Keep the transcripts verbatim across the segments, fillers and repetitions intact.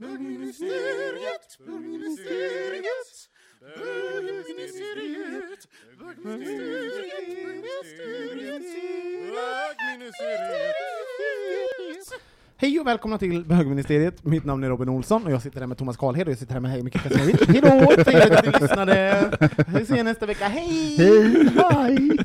Bögministeriet, Bögministeriet, Bögministeriet, Bögministeriet. Hej och välkomna till Bögministeriet. Mitt namn är Robin Olsson och jag sitter här med Thomas Karlhed och jag sitter här med hej Micke Kasanovic. Hej då, trevligt att ni lyssnade. Vi ses nästa vecka. Hej! Hej! Hej!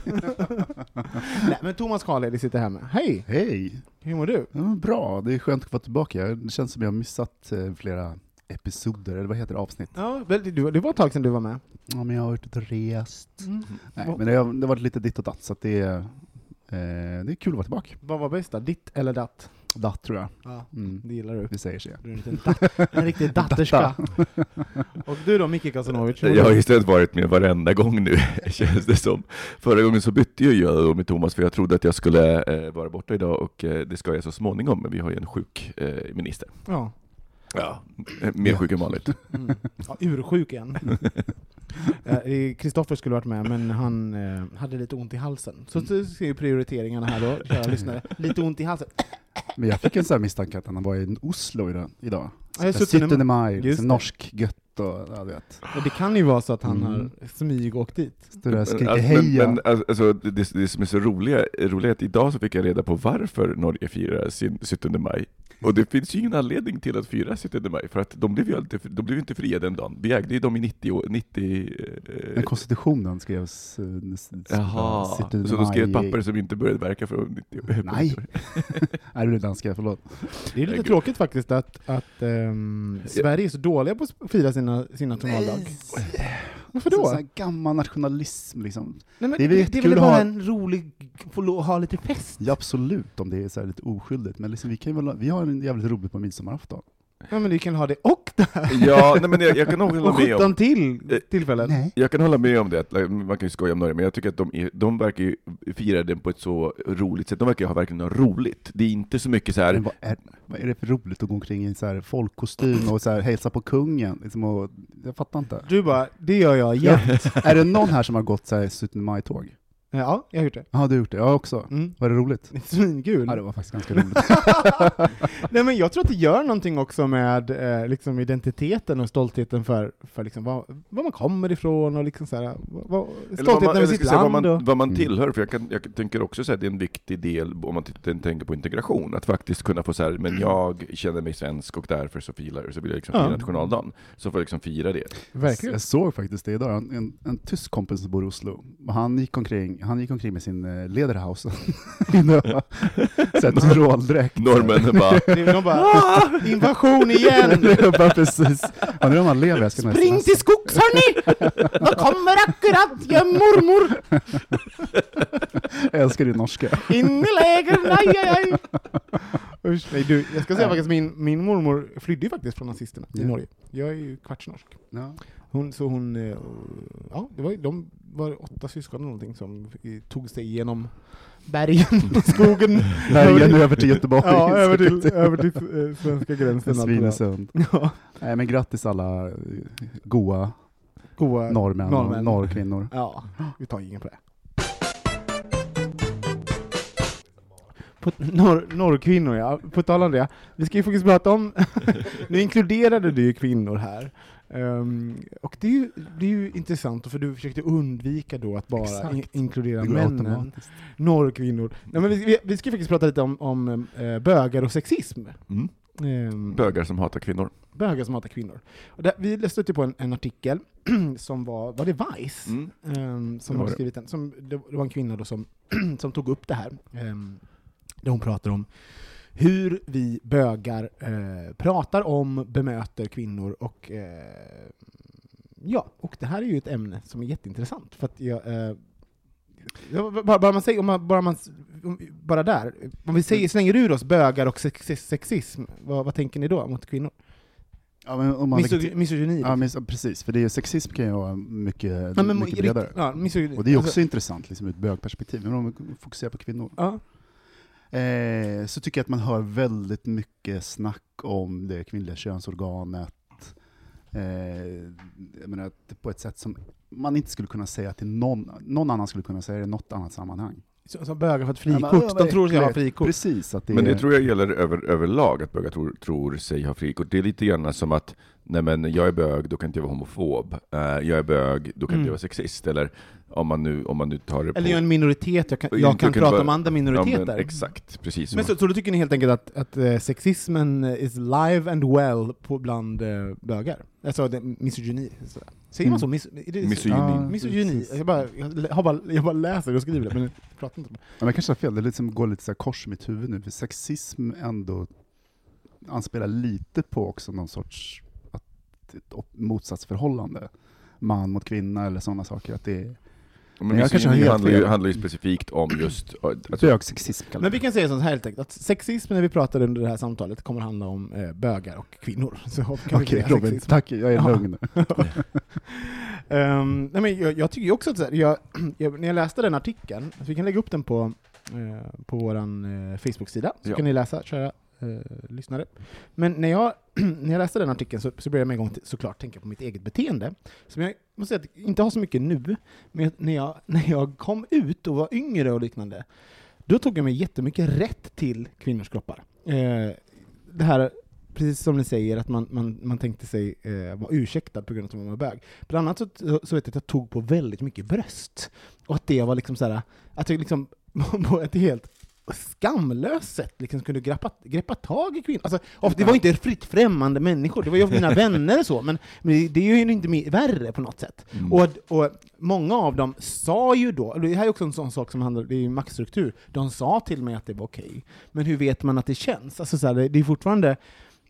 Nej, men Thomas Karlhed sitter här med. Hej! Hej! Hur mår du? Ja, bra, det är skönt att vara tillbaka. Det känns som jag har missat flera episoder, eller vad heter det, avsnitt? Ja, det var ett tag sedan du var med. Ja, men jag har varit ute och rest. Mm. Nej, men det har, det har varit lite ditt och datt, så att det, eh, det är kul att vara tillbaka. Vad var bäst då? Ditt eller datt? Datt tror jag. Ja, mm. Det gillar du. Vi säger så. Du är en, dat- en riktig datterska. Och du då, Micke Kasanovic? Jag har istället varit med varenda gång nu, känns det som. Förra gången så bytte ju jag med Thomas för jag trodde att jag skulle eh, vara borta idag och eh, det ska jag så småningom, men vi har ju en sjuk eh, minister. Ja. Ja, mer sjuk än vanligt. Mm. Ja, ursjuk igen. Christoffer skulle varit med, men han eh, hade lite ont i halsen. Så så ser ju prioriteringarna här då. Jag lyssnade. Lite ont i halsen. Men jag fick en sån här misstanke att han var i Oslo idag. idag. Ja, jag sitter med mig, norsk gött. Och, ja, vet. Det kan ju vara så att han mm. har smyg åkt dit. Stora skriker heja. Men, men, alltså, det, det som är så roliga, roliga är att idag så fick jag reda på varför Norge firar sin sjuttonde maj. Och det finns ju ingen anledning till att fira sjuttonde maj. För att de blev ju alltid, de blev inte fria den dagen. Vi ägde ju dem i nittio... nittio eh, men konstitutionen skrevs... Eh, jaha, sjuttonde så de skrev ett papper som inte började verka från nittio... Nej, nej det är danska, förlåt. Det är lite tråkigt faktiskt att, att um, Sverige är så dåliga på att fira sin Sina, sina tonaldag. Varför då? Sån här gammal nationalism liksom. Nej, men det är väl, det är väl bara ha... en rolig få ha lite fest. Ja, absolut, om det är så här lite oskyldigt. Men liksom, vi, kan väl, vi har en jävligt roligt på midsommarafton. Ja, men du kan ha det och det här. Ja, nej, men jag, jag kan nog hålla med om... till tillfällen. Nej. Jag kan hålla med om det. Man kan ju skoja om Norge, men jag tycker att de, är, de verkar ju fira den på ett så roligt sätt. De verkar ju ha verkligen något roligt. Det är inte så mycket så här... Vad är, vad är det för roligt att gå omkring i så här folkkostym och så här hälsa på kungen? Liksom och, jag fattar inte. Du bara, det gör jag jämt. Ja. Är det någon här som har gått så här sjuttonde maj-tåg? Ja, jag har gjort det. Ja, du har gjort det. Jag också. Mm. Var det roligt? Svinkul. Ja, det var faktiskt ganska roligt. Nej, men jag tror att det gör någonting också med eh, liksom identiteten och stoltheten för, för liksom vad, vad man kommer ifrån och liksom så här, vad, stoltheten över sitt land. Vad man, och... vad man tillhör. För jag, kan, jag tänker också så att det är en viktig del om man t- tänker på integration. Att faktiskt kunna få så här, men jag känner mig svensk och därför så filar så vill jag liksom fira ja. nationaldagen. Så får jag liksom fira det. Verkligen. Jag såg faktiskt det idag. En, en, en tysk kompis som bor i Oslo. Han gick omkring Han gick omkring med sin lederhausen. Sätt tråldräkt. Norrmännen bara... bara ah, invasion igen! Bara precis. Ja, nu man lever, jag ska spring nästan. Till skogs, hörni! Då kommer akkurat jag mormor! Jag älskar din norska. In i läger, nej, nej, nej. Usch, nej du, jag ska säga faktiskt min, min mormor flydde faktiskt från nazisterna i ja. Norge. Jag är ju kvartsnorsk. Ja. Hon, så hon, ja, det var, de var åtta syskon eller någonting som tog sig igenom bergen, skogen. Bergen över till Göteborg. Ja, över till, över till eh, svenska gränsen. Svinesund. Ja. Nej, men grattis alla goa, goa norrmän, norrmän och norrkvinnor. Ja, vi tar ingen på det. På norr, norrkvinnor, ja. På tal om det. Vi ska ju faktiskt prata om... Nu inkluderade du ju kvinnor här. Um, och det är, ju, det är ju intressant, för du försökte undvika då att bara in, inkludera männen, norrkvinnor. Nej, men vi, vi, vi ska faktiskt prata lite om, om äh, bögar och sexism. Mm. Um, bögar som hatar kvinnor. Bögar som hatar kvinnor. Och där, vi läste ut på en, en artikel som var, var det Vice? Mm. Um, som har skrivit en, som, det var en kvinna då som, som tog upp det här. Um, där hon pratar om hur vi bögar eh, pratar om, bemöter kvinnor och eh, ja, och det här är ju ett ämne som är jätteintressant, för att jag, eh, jag, bara, bara man säger om man, bara man om, bara där om vi säger, slänger ur oss bögar och sex, sexism, vad, vad tänker ni då mot kvinnor? Ja, men om man misogyni. misogyni liksom. Ja, mis- precis, för det är sexism kan ju vara mycket, ja, men, mycket bredare. Ja, och det är också alltså, intressant liksom, ur ett bögperspektiv, men om man fokuserar på kvinnor. Ja. Eh, så tycker jag att man hör väldigt mycket snack om det kvinnliga könsorganet. Eh, jag menar att på ett sätt som man inte skulle kunna säga till någon, någon annan skulle kunna säga det i något annat sammanhang. Så, så bögar har ett frikort, ja, men, de tror sig ha frikort. Precis, att det men det är... tror jag gäller över, överlag, att bögar tror, tror sig ha frikort. Det är lite grann som att nej men, jag är bög, då kan inte jag vara homofob. Uh, jag är bög, då kan mm. inte jag vara sexist. Eller om man nu, om man nu tar det eller på... Eller jag är en minoritet, jag kan, jag jag kan prata bara, om andra minoriteter. Ja, men, exakt, precis. Men så, så du tycker ni helt enkelt att, att uh, sexismen is live and well på bland uh, bögar? Alltså det, misogyni. Sådär. Säger man så? Mis- mm. Misogyni. Ah, misogyni. Jag bara, jag, bara, jag bara läser och skriver det, men jag pratar inte om det. Ja, men kanske har fel. Det är lite som går lite så här kors i mitt huvud nu. För sexism ändå anspelar lite på också någon sorts att, ett motsatsförhållande. Man mot kvinna eller sådana saker. Att det är... Men jag kanske handlar ju, handlar ju specifikt om just alltså, sexism. Men vi kan säga sånt här helt enkelt, att sexism när vi pratade under det här samtalet kommer handla om eh, bögar och kvinnor. Så kan okay, Robin, tack, jag är ja. lugn. um, nej men jag, jag tycker ju också att så här, jag, jag, när jag läste den artikeln, alltså vi kan lägga upp den på eh, på våran eh, Facebook-sida, så ja. kan ni läsa, köra eh, lyssnare. Men när jag när jag läste den artikeln så, så började jag med en gång till, såklart tänka på mitt eget beteende. Som jag måste säga att jag inte har så mycket nu. Men när jag, när jag kom ut och var yngre och liknande, då tog jag mig jättemycket rätt till kvinnors kroppar. Eh, det här, precis som ni säger, att man, man, man tänkte sig eh, vara ursäktad på grund av att man var bög. Bland annat så, så vet jag att jag tog på väldigt mycket bröst. Och att det var liksom såhär, att jag liksom på ett helt... skamlöst sätt liksom kunde greppa, greppa tag i kvinnor. Alltså, det var inte fritt främmande människor, det var ju mina vänner och så, men, men det är ju inte mer, värre på något sätt. Mm. Och, och många av dem sa ju då, det här är också en sån sak som handlar, det är ju maktstruktur, de sa till mig att det var okej. Okay. Men hur vet man att det känns? Alltså så här, det, det är fortfarande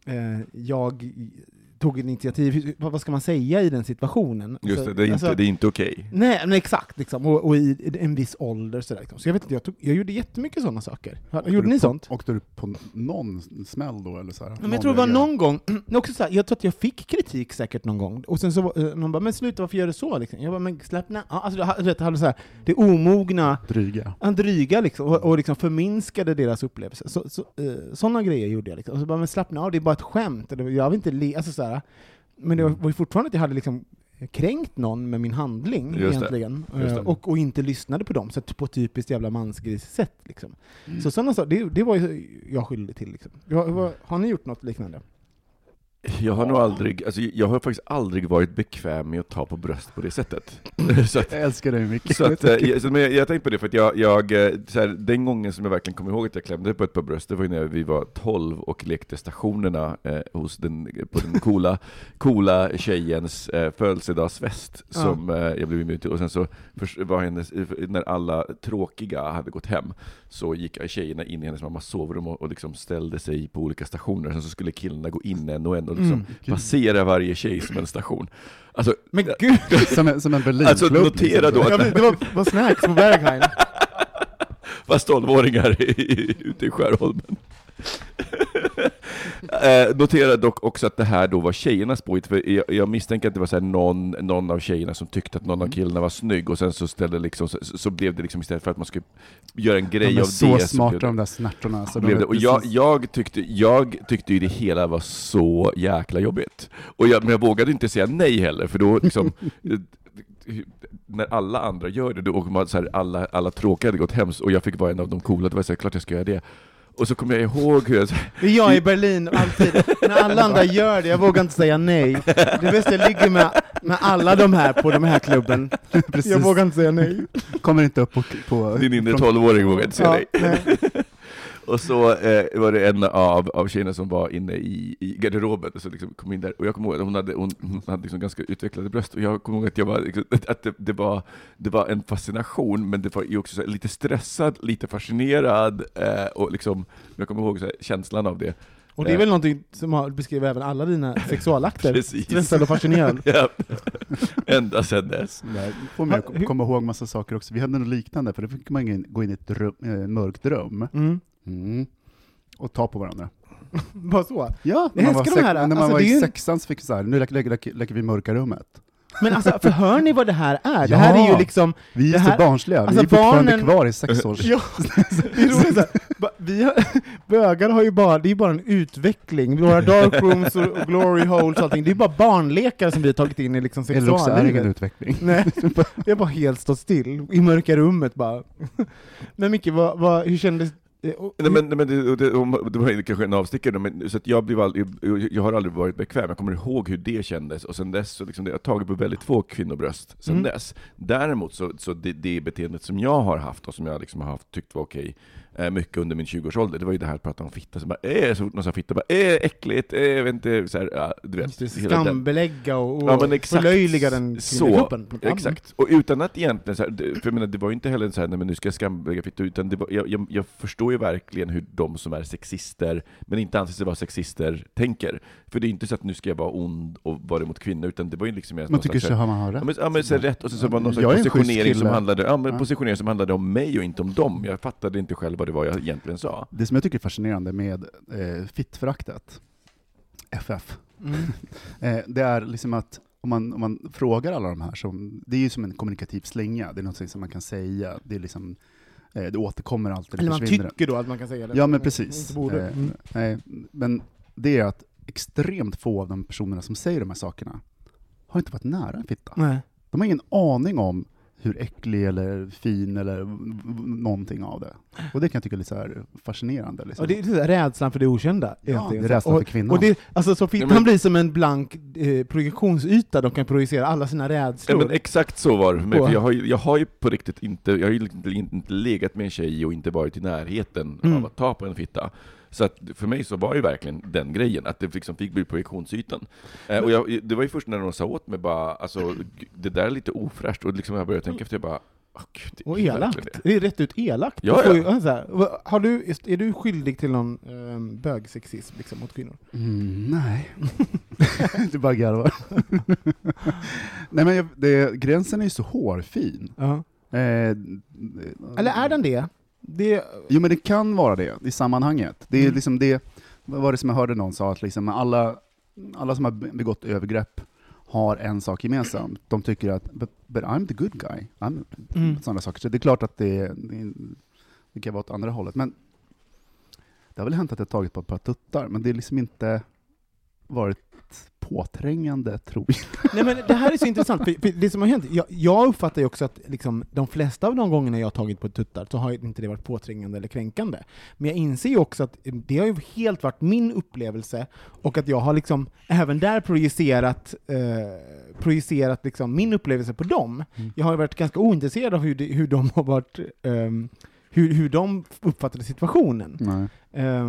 eh, jag tog initiativ, vad ska man säga i den situationen? Just alltså, det, det är inte, alltså, inte okej. Okay. Nej, men exakt. Liksom. Och, och i en viss ålder. Så, där, liksom. Så jag vet inte, jag, tog, jag gjorde jättemycket sådana saker. Gjorde du ni på, sånt? Åkte du på någon smäll då? Eller så här, men jag någon tror det var jag... någon gång, också så här, jag tror att jag fick kritik säkert någon gång. Och sen så var, någon bara, men sluta, varför gör du så? Liksom. Jag bara, men släppna. Alltså, du vet, hade så här, det omogna. Dryga. En dryga liksom. Och, och liksom förminskade deras upplevelse. Så, så, sådana grejer gjorde jag. Liksom. Och så bara, men slappna av, det är bara ett skämt. Jag vill inte le, alltså så här. Men det var ju fortfarande att jag hade liksom kränkt någon med min handling egentligen och, och inte lyssnade på dem så på typiskt jävla mansgrissätt liksom. Mm. Så sådana saker, det, det var ju jag skyldig till liksom. Jag, var, har ni gjort något liknande? Jag har nog aldrig, alltså jag har faktiskt aldrig varit bekväm med att ta på bröst på det sättet. Så att, jag älskar dig mycket. Så att, jag, så, men jag, jag tänkte på det för att jag, jag så här, den gången som jag verkligen kommer ihåg att jag klämde på ett par bröst, det var ju när vi var tolv och lekte stationerna eh, hos den, på den coola, coola tjejens eh, födelsedagsfest som ja. eh, jag blev inbjuden till. Och sen så för, var hennes, när alla tråkiga hade gått hem så gick tjejerna in i hennes mammas sovrum och, och liksom ställde sig på olika stationer. Sen så skulle killarna gå in en och en och liksom mm, passera varje tjej som en station. Alltså, men gud! som en, som en Berlin. Alltså notera då. Att, det var, var snacks på Berghain. Var tolvåringar ute i Skärholmen. eh, notera dock också att det här då var tjejernas påhitt. För jag, jag misstänker att det var så här någon, någon av tjejerna som tyckte att någon av killarna var snygg. Och sen så, ställde liksom, så, så blev det liksom istället för att man skulle göra en grej de av så det. Så smarta de där snärtorna. Så blev det. Och jag, jag, tyckte, jag tyckte ju det hela var så jäkla jobbigt. Och jag, men jag vågade inte säga nej heller. För då liksom... när alla andra gör det, då åker man så här, alla, alla tråkiga hade gått hem och jag fick vara en av de coola. Det var så här, klart jag ska göra det. Och så kommer jag ihåg hur jag... Det är jag i Berlin alltid. När alla andra gör det, jag vågar inte säga nej. Det bästa jag ligger med, med alla de här på de här klubben. Precis. Jag vågar inte säga nej. Kommer inte upp på... på din inre tolvåring vågar inte säga ja, nej. nej. Och så eh, var det en av, av tjejerna som var inne i, i garderoben och så liksom kom in där. Och jag kommer ihåg att hon hade, hon, hon hade liksom ganska utvecklade bröst. Och jag kommer ihåg att, jag var, liksom, att det, det, var, det var en fascination, men det var ju också så här, lite stressad, lite fascinerad. Eh, och liksom, jag kommer ihåg så här, känslan av det. Och det är väl någonting som har beskriver även alla dina sexualakter. Stressad och fascinerad. Ja. Ända sedan dess. Nej, får man ju komma ihåg massa saker också. Vi hade något liknande, för då fick man in, gå in i ett rum, äh, mörkt rum. Mm. Mm. Och ta på varandra. Bara så? Ja, när man var, sex, här, när man alltså, var i sexan så fick vi så här, nu lägger lägger, lägger, lägger vi mörka rummet. Men alltså, för hör ni vad det här är? Ja, det här är ju liksom... Vi är så barnsliga, alltså, vi är fortfarande barnen... kvar i sex års. Ja, det är roligt så vi har, bögar har ju bara, det är bara en utveckling. Våra dark rooms och glory holes och allting. Det är bara barnlekar som vi har tagit in i liksom sexuallivet. Eller också är det ingen utveckling. Nej, vi har bara helt stått still i mörka rummet bara. Men Micke, vad, vad, hur kändes... Nej, men, nej, men det, det, det var kanske en avstickare, men så att jag blev aldrig, jag har aldrig varit bekväm. Jag kommer ihåg hur det kändes, och sen dess så liksom det, jag har tagit på väldigt få kvinnobröst sen mm. dess. Däremot så, så det, det beteendet som jag har haft och som jag liksom har haft, tyckt var okej mycket under min tjugoårsålder, det var ju det här att prata om fitta som bara eh så någon sa fitta bara eh äckligt, eh jag vet inte så här, ja, du vet, skambelägga och, och ja, förlöjliga den kroppen. Exakt. Och utan att egentligen så här, för jag menar, det var ju inte heller så här nej, men nu ska jag skambelägga fitta, utan det var, jag, jag, jag förstår ju verkligen hur de som är sexister men inte anses vara sexister tänker, för det är inte så att nu ska jag vara ond och vara emot kvinnor, utan det var ju liksom jag, man tycker så har man har rätt. Ja, men så rätt, och så, så var någon sorts positionering som handlade ja, men positionering som handlade om mig och inte om dem. Jag fattade inte själv det var jag egentligen sa. Det som jag tycker är fascinerande med eh, fittföraktet, F F, mm. eh, det är liksom att om man, om man frågar alla de här, som, det är ju som en kommunikativ slänga, det är något som man kan säga, det är liksom eh, det återkommer alltid. Eller man tycker då att man kan säga det. Ja, men precis. Eh, nej, men det är att extremt få av de personerna som säger de här sakerna har inte varit nära en fitta. Nej. De har ingen aning om hur äcklig eller fin eller någonting av det. Och det kan jag tycka är lite så här fascinerande. Liksom. Och det är rädslan för det okända. Ja, det är rädslan för kvinnan. Och det, alltså, så fittan ja, men... blir som en blank eh, projektionsyta. De kan projicera alla sina rädslor. Ja, men exakt så var det för mig. För jag, har ju, jag har ju på riktigt inte, jag har ju inte legat med en tjej och inte varit i närheten mm. av att ta på en fitta. Så att för mig så var ju verkligen den grejen att det liksom fick bli projektionsytan. Eh, och jag, det var ju först när de sa åt mig bara, alltså, det där är lite ofräscht. Och liksom jag började tänka efter, jag bara, oh, gud, det är och elakt. Det. det är rätt ut elakt. Ja, ja. Ju, här, har du, är du skyldig till någon eh, bögsexism liksom, mot kvinnor? Mm, nej. Du bara garvar. Nej, men jag, det, gränsen är ju så hårfin. Uh-huh. Eh, Eller är den det? Det... Jo, men det kan vara det i sammanhanget. Det är mm. liksom det, var det som jag hörde någon sa att liksom alla, alla som har begått övergrepp har en sak gemensamt. De tycker att but, but I'm the good guy. I'm, mm. sådana saker. Så det är klart att det, det, det kan vara åt andra hållet. Men det har väl hänt att jag tagit på ett par tuttar, men det är liksom inte varit påträngande, tror jag. Nej, men det här är så intressant, för, för det som har hänt, jag, jag uppfattar ju också att liksom, de flesta av de gångerna jag har tagit på tuttar så har inte det varit påträngande eller kränkande. Men jag inser ju också att det har ju helt varit min upplevelse, och att jag har liksom även där projicerat eh, projicerat liksom min upplevelse på dem. Mm. Jag har varit ganska ointresserad av hur, de, hur de har varit eh, hur, hur de uppfattade situationen. Nej. Eh,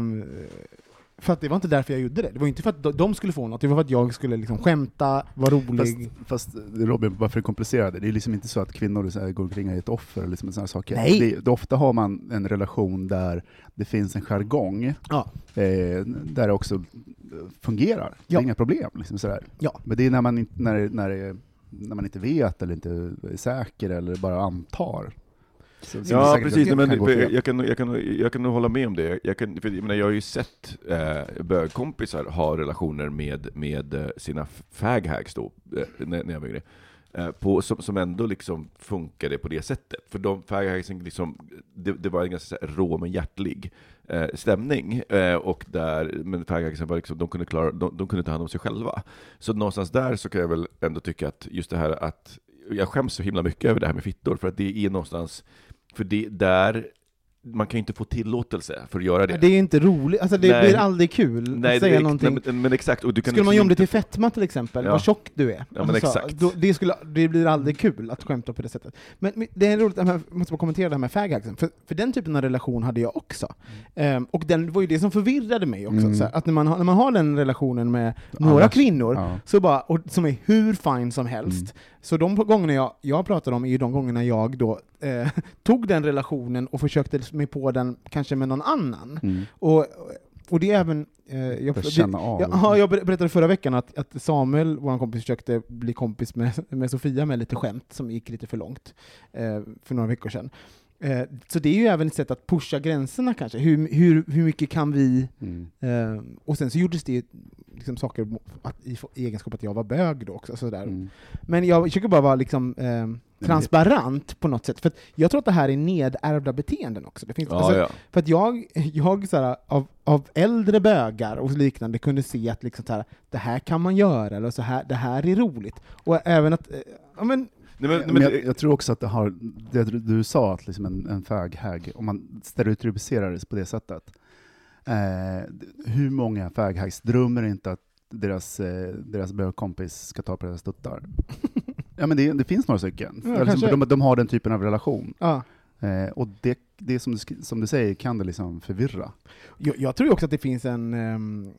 För att det var inte därför jag gjorde det. Det var inte för att de skulle få något. Det var för att jag skulle liksom skämta, vara rolig. Fast, fast Robin, varför komplicerar det? Det är liksom inte så att kvinnor så här går omkring i ett offer eller liksom sådana saker. Nej. Det, det, ofta har man en relation där det finns en jargong. Ja. Eh, där det också fungerar. Ja. Det är inga problem. Liksom så där. Ja. Men det är när man, när, när, när man inte vet eller inte är säker eller bara antar. Så, ja, precis. Men, kan men, jag, kan, jag, kan, jag kan nog hålla med om det. Jag, kan, för, jag, menar, jag har ju sett eh, bögkompisar ha relationer med, med sina faghags då, eh, när, när jag var yngre, eh, på, som, som ändå liksom funkade på det sättet. För de faghagsen, liksom, det, det var en ganska här, rå men hjärtlig eh, stämning. Eh, och där, men faghagsen var liksom, de kunde klara, de, de kunde ta hand om sig själva. Så någonstans där så kan jag väl ändå tycka att just det här att jag skäms så himla mycket över det här med fittor, för att det är någonstans, för det där man kan ju inte få tillåtelse för att göra det. Det är inte roligt. Alltså det nej. blir aldrig kul nej, att säga ex- någonting. Nej, men, men exakt. Och du kan skulle man göra det till fetma till exempel, ja. vad tjock du är. Ja, men exakt. Så, då, det, skulle, det blir aldrig kul att skämta på det sättet. Men, men det är roligt, jag måste bara kommentera det här med faghaxen. För, för den typen av relation hade jag också. Mm. Um, och den var ju det som förvirrade mig också. Mm. Så här, att när man, har, när man har den relationen med några Annars, kvinnor ja. så bara, och, som är hur fine som helst. Mm. Så de gångerna jag, jag pratade om är ju de gångerna jag då eh, tog den relationen och försökte mig på den kanske med någon annan. Mm. Och, och det är även... Eh, jag, det, jag, ja, jag berättade förra veckan att, att Samuel, vår kompis, försökte bli kompis med, med Sofia med lite skämt som gick lite för långt eh, för några veckor sedan. Eh, så det är ju även ett sätt att pusha gränserna kanske. Hur, hur, hur mycket kan vi... Mm. Eh, och sen så gjordes det... Liksom saker att, i, i egenskap att jag var bög då också. Sådär. Mm. Men jag försöker bara vara liksom, eh, transparent på något sätt. För att jag tror att det här är nedärvda beteenden också. Det finns, ja, alltså, ja. För att jag, jag såhär, av, av äldre bögar och liknande kunde se att liksom, såhär, det här kan man göra. Eller så här, det här är roligt. Och även att... Eh, ja, men, Nej, men, men jag, jag tror också att det har det du, du sa att liksom en, en faghag, om man stereotypiserades på det sättet. Eh, hur många faghags drömmer inte att deras, eh, deras bögkompis ska ta på deras stuttar? Ja, men det, det finns några stycken. Ja, liksom, de, de har den typen av relation. Ja. Eh, och det, det som, du, som du säger kan det liksom förvirra. Jag, jag tror också att det finns en... Um,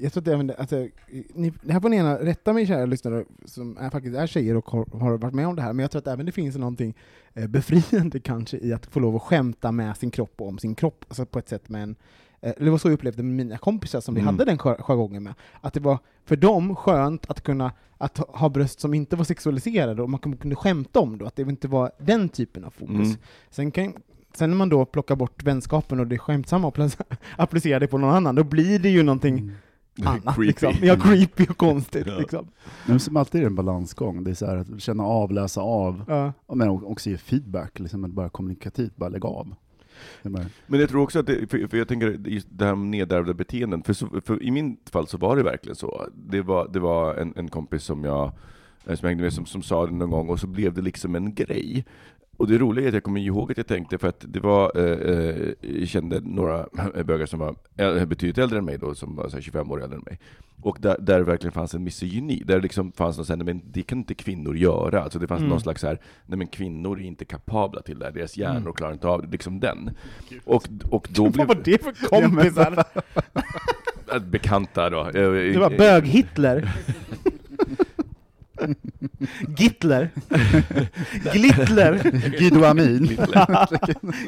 jag tror att det, även, alltså, ni, det här får ni gärna rätta mig, kära lyssnare, som är, faktiskt är tjejer och har, har varit med om det här. Men jag tror att även det finns någonting eh, befriande kanske i att få lov att skämta med sin kropp och om sin kropp. Alltså på ett sätt med en... Det var så jag upplevde med mina kompisar som vi mm. hade den jargongen med. Att det var för dem skönt att kunna att ha bröst som inte var sexualiserade och man kunde skämta om då. Att det inte var den typen av fokus. Mm. Sen, kan, sen när man då plockar bort vänskapen och det är skämtsamma och applicerar det på någon annan, då blir det ju någonting mm. annat. Creepy. Liksom. Ja, creepy och konstigt. Ja. Liksom. Men som alltid är en balansgång. Det är så här att känna av, läsa av. Ja. Men också ge feedback. Liksom att bara kommunikativt, bara lägga av. Men jag tror också att det, för, för jag tänker just det här med nedärvda beteenden, för, så, för i min fall så var det verkligen så. Det var, det var en, en kompis som jag som hängde med som, som sa det någon gång och så blev det liksom en grej. Och det roliga är att jag kommer ihåg att jag tänkte, för att det var eh, jag kände några bögar som var äl- betydligt äldre än mig då, som var så här tjugofem år äldre än mig. Och där, där verkligen fanns en misogyni. Där liksom fanns någon så här, nej, men det kan inte kvinnor göra. Alltså det fanns mm. någon slags så här, nej, men kvinnor är inte kapabla till det här. Deras hjärnor mm. klarar inte av det. Liksom den. Och, och då blev... Vad var det för kompisar? Bekanta då. Det var bög-Hitler. Gittler. Glittler. Gidoamin.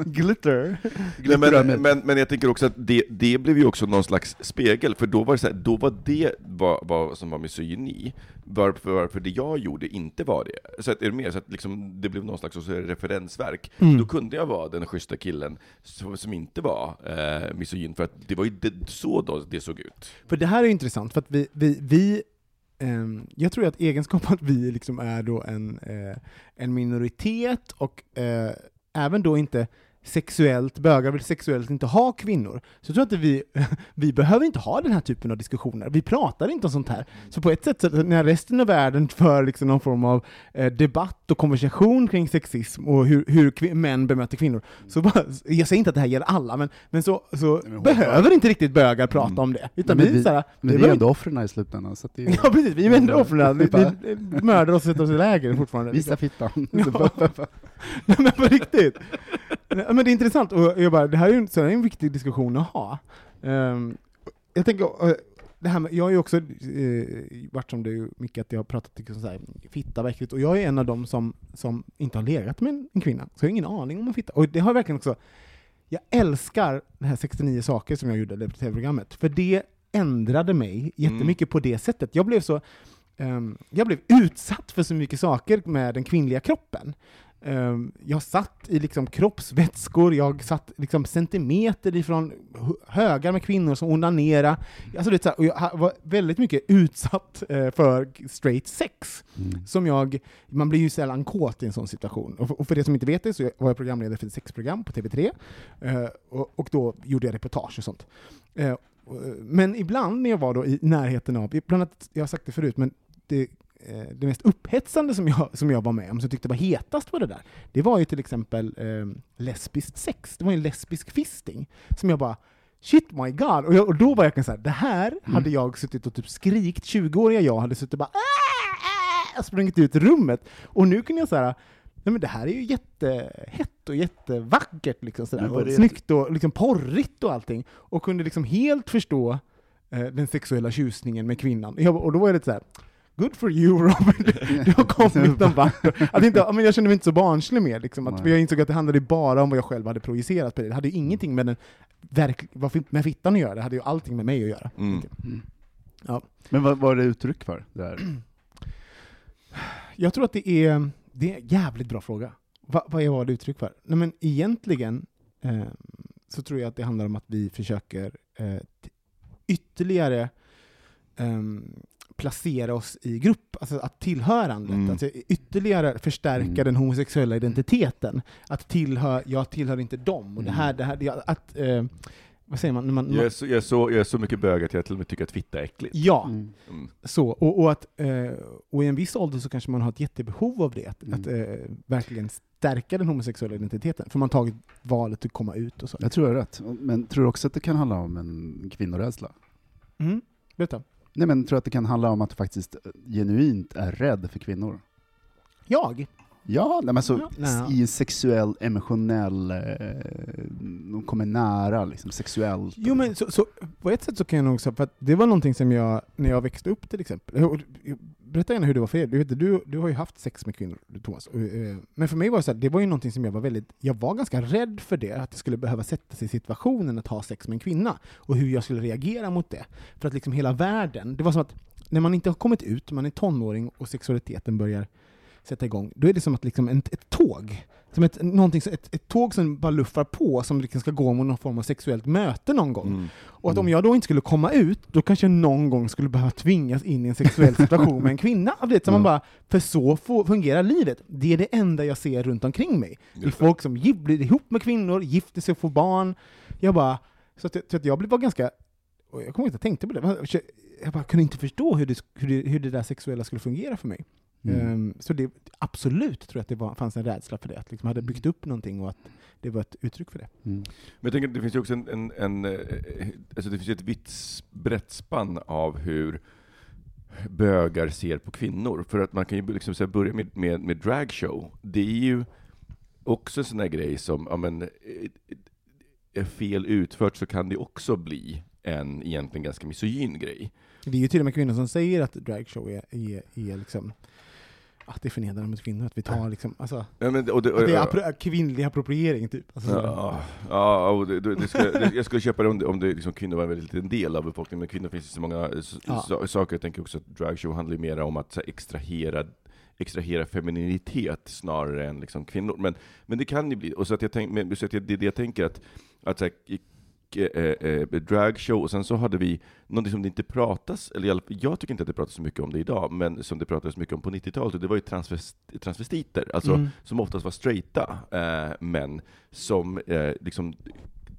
Glitter. Glitter. Men, men, men jag tänker också att det, det blev ju också någon slags spegel. För då var det, så här, då var det var, var, som var misogyni. Varför, varför det jag gjorde inte var det. Så att, är det mer så att liksom, det blev någon slags också referensverk. Mm. Då kunde jag vara den schyssta killen som, som inte var eh, misogyn. För att det var ju det, så då det såg ut. För det här är ju intressant. För att vi... vi, vi jag tror att egenskapen att vi liksom är då en, en minoritet och även då inte sexuellt, bögar vill sexuellt inte ha kvinnor. Så jag tror att vi, vi behöver inte ha den här typen av diskussioner. Vi pratar inte om sånt här. Så på ett sätt, så när resten av världen för liksom någon form av debatt och konversation kring sexism och hur, hur kvin- män bemöter kvinnor, så bara, jag säger inte att det här gäller alla, men, men så, så men behöver inte riktigt bögar prata mm. om det. Utan men vi, vi, såhär, men vi är ändå offren i slutändan. Så att det är... Ja, precis. Vi är ändå offren. Vi, vi mördar oss och sätter oss i läger fortfarande. Visa fittan. Ja. Nej, men på riktigt. Men det är intressant och jag bara, det här är ju en, en viktig diskussion att ha. Um, jag tänker uh, det här med, jag har ju också uh, varit som du Micke, att jag har pratat liksom så här fitta verkligt, och jag är en av dem som som inte har legat med en, en kvinna, så jag har ingen aning om man fitta, och det har verkligen också, jag älskar den här sextionio saker som jag gjorde i det T V-programmet, för det ändrade mig jättemycket mm. på det sättet. Jag blev så um, jag blev utsatt för så mycket saker med den kvinnliga kroppen. Jag satt i liksom kroppsvätskor, jag satt liksom centimeter ifrån högar med kvinnor som onanerade. Alltså det, och jag var väldigt mycket utsatt för straight sex. Mm. Som jag, man blir ju sällan kåt i en sån situation. Och för det som inte vet det, så var jag programledare för ett sexprogram på T V tre. Och då gjorde jag reportage och sånt. Men ibland när jag var då i närheten av, bland annat, jag har sagt det förut, men det eh, det mest upphetsande som jag, som jag var med om, som jag tyckte var hetast på det där, det var ju till exempel eh, lesbisk sex. Det var ju en lesbisk fisting som jag bara, shit my god. Och, jag, och då var jag kan säga, det här mm. hade jag suttit och typ skrikt, tjugoåriga jag hade suttit och bara jag sprungit ut i rummet. Och nu kunde jag så här, nej men det här är ju jättehett och jättevackert liksom sådär, och snyggt och liksom porrigt och allting, och kunde liksom helt förstå eh, den sexuella tjusningen med kvinnan. Jag, och då var jag lite så här, good for you Robin, du har kommit någon vart. Att inte, men jag kände mig inte så barnslig med liksom, att jag insåg att det handlade bara om vad jag själv hade projicerat på det. Det hade ju ingenting med den verk, med fittan att göra, det hade ju allting med mig att göra. Mm. Mm. Ja. Men vad var det uttryck för det här? Jag tror att det är Det är en jävligt bra fråga. Va, vad var det uttryck för? Nej, men egentligen eh, så tror jag att det handlar om att vi försöker eh, t- ytterligare eh, placera oss i grupp. Alltså att tillhörandet. Mm. Alltså ytterligare förstärka mm. den homosexuella identiteten. Att tillhör, jag tillhör inte dem. Och det här, det här det, att... Eh, Vad säger man? man, man... Jag, är så, jag, är så, jag är så mycket bög att jag till och med tycker att fitta är äckligt. Ja, mm. så. Och, och, att, eh, och i en viss ålder så kanske man har ett jättebehov av det. Att, mm. att eh, verkligen stärka den homosexuella identiteten. För man tagit valet att komma ut och så. Jag tror jag är rätt. Men tror också att det kan handla om en kvinnorädsla? Mm, berätta. Nej, men tror att det kan handla om att du faktiskt genuint är rädd för kvinnor? Jag? Ja, nej, men så ja. I sexuell, emotionell, eh, de kommer nära liksom, sexuellt. Jo, men så, så, på ett sätt så kan jag nog säga, för att det var någonting som jag, när jag växte upp till exempel. Berätta gärna hur det var för er. Du, vet, du, du har ju haft sex med kvinnor, Thomas. Men för mig var det så här, det var ju någonting som jag var väldigt, jag var ganska rädd för det, att det skulle behöva sätta sig i situationen att ha sex med en kvinna. Och hur jag skulle reagera mot det. För att liksom hela världen, det var som att när man inte har kommit ut, man är tonåring och sexualiteten börjar sätta igång, då är det som att liksom ett, ett tåg som ett, någonting, ett, ett tåg som bara luffar på, som liksom ska gå mot någon form av sexuellt möte någon gång. Mm. Och att om jag då inte skulle komma ut, då kanske jag någon gång skulle behöva tvingas in i en sexuell situation med en kvinna. Det, så mm. man bara, för så fungerar livet. Det är det enda jag ser runt omkring mig. Det är folk som blir ihop med kvinnor, gifter sig och får barn. Jag bara, så att, så att jag blev bara ganska, jag kommer inte att tänka på det. Jag bara kunde inte förstå hur det, hur det, hur det där sexuella skulle fungera för mig. Mm. Så det absolut tror jag att det var, fanns en rädsla för det, att liksom hade byggt upp någonting och att det var ett uttryck för det. Mm. Men jag tänker att det finns ju också en, en, en alltså det finns ju ett vitt brett spann av hur bögar ser på kvinnor, för att man kan ju liksom så här börja med, med, med dragshow. Det är ju också en sån här grej som, ja men, är fel utfört så kan det också bli en egentligen ganska misogyn grej. Det är ju till och med kvinnor som säger att dragshow är, är, är liksom att det förnedrar mot kvinnor, att vi tar liksom, alltså, ja, men, och det, och, att det är appro- kvinnlig appropriering typ. Alltså, ja, ja, och det, det skulle, det, jag skulle köpa det om det, om det liksom, kvinnor var en väldigt liten del av befolkningen, men kvinnor finns ju så många s- ja. s- saker. Jag tänker också att dragshow handlar ju mer om att så, extrahera, extrahera femininitet snarare än liksom, kvinnor. Men, men det kan ju bli, och så att jag tänker, så att jag, det, det jag tänker att, att så här, dragshow, och sen så hade vi någonting som det inte pratas, eller jag tycker inte att det pratas så mycket om det idag, men som det pratades mycket om på nittiotalet, och det var ju transvest- transvestiter, alltså mm. som oftast var straighta eh, män som eh, liksom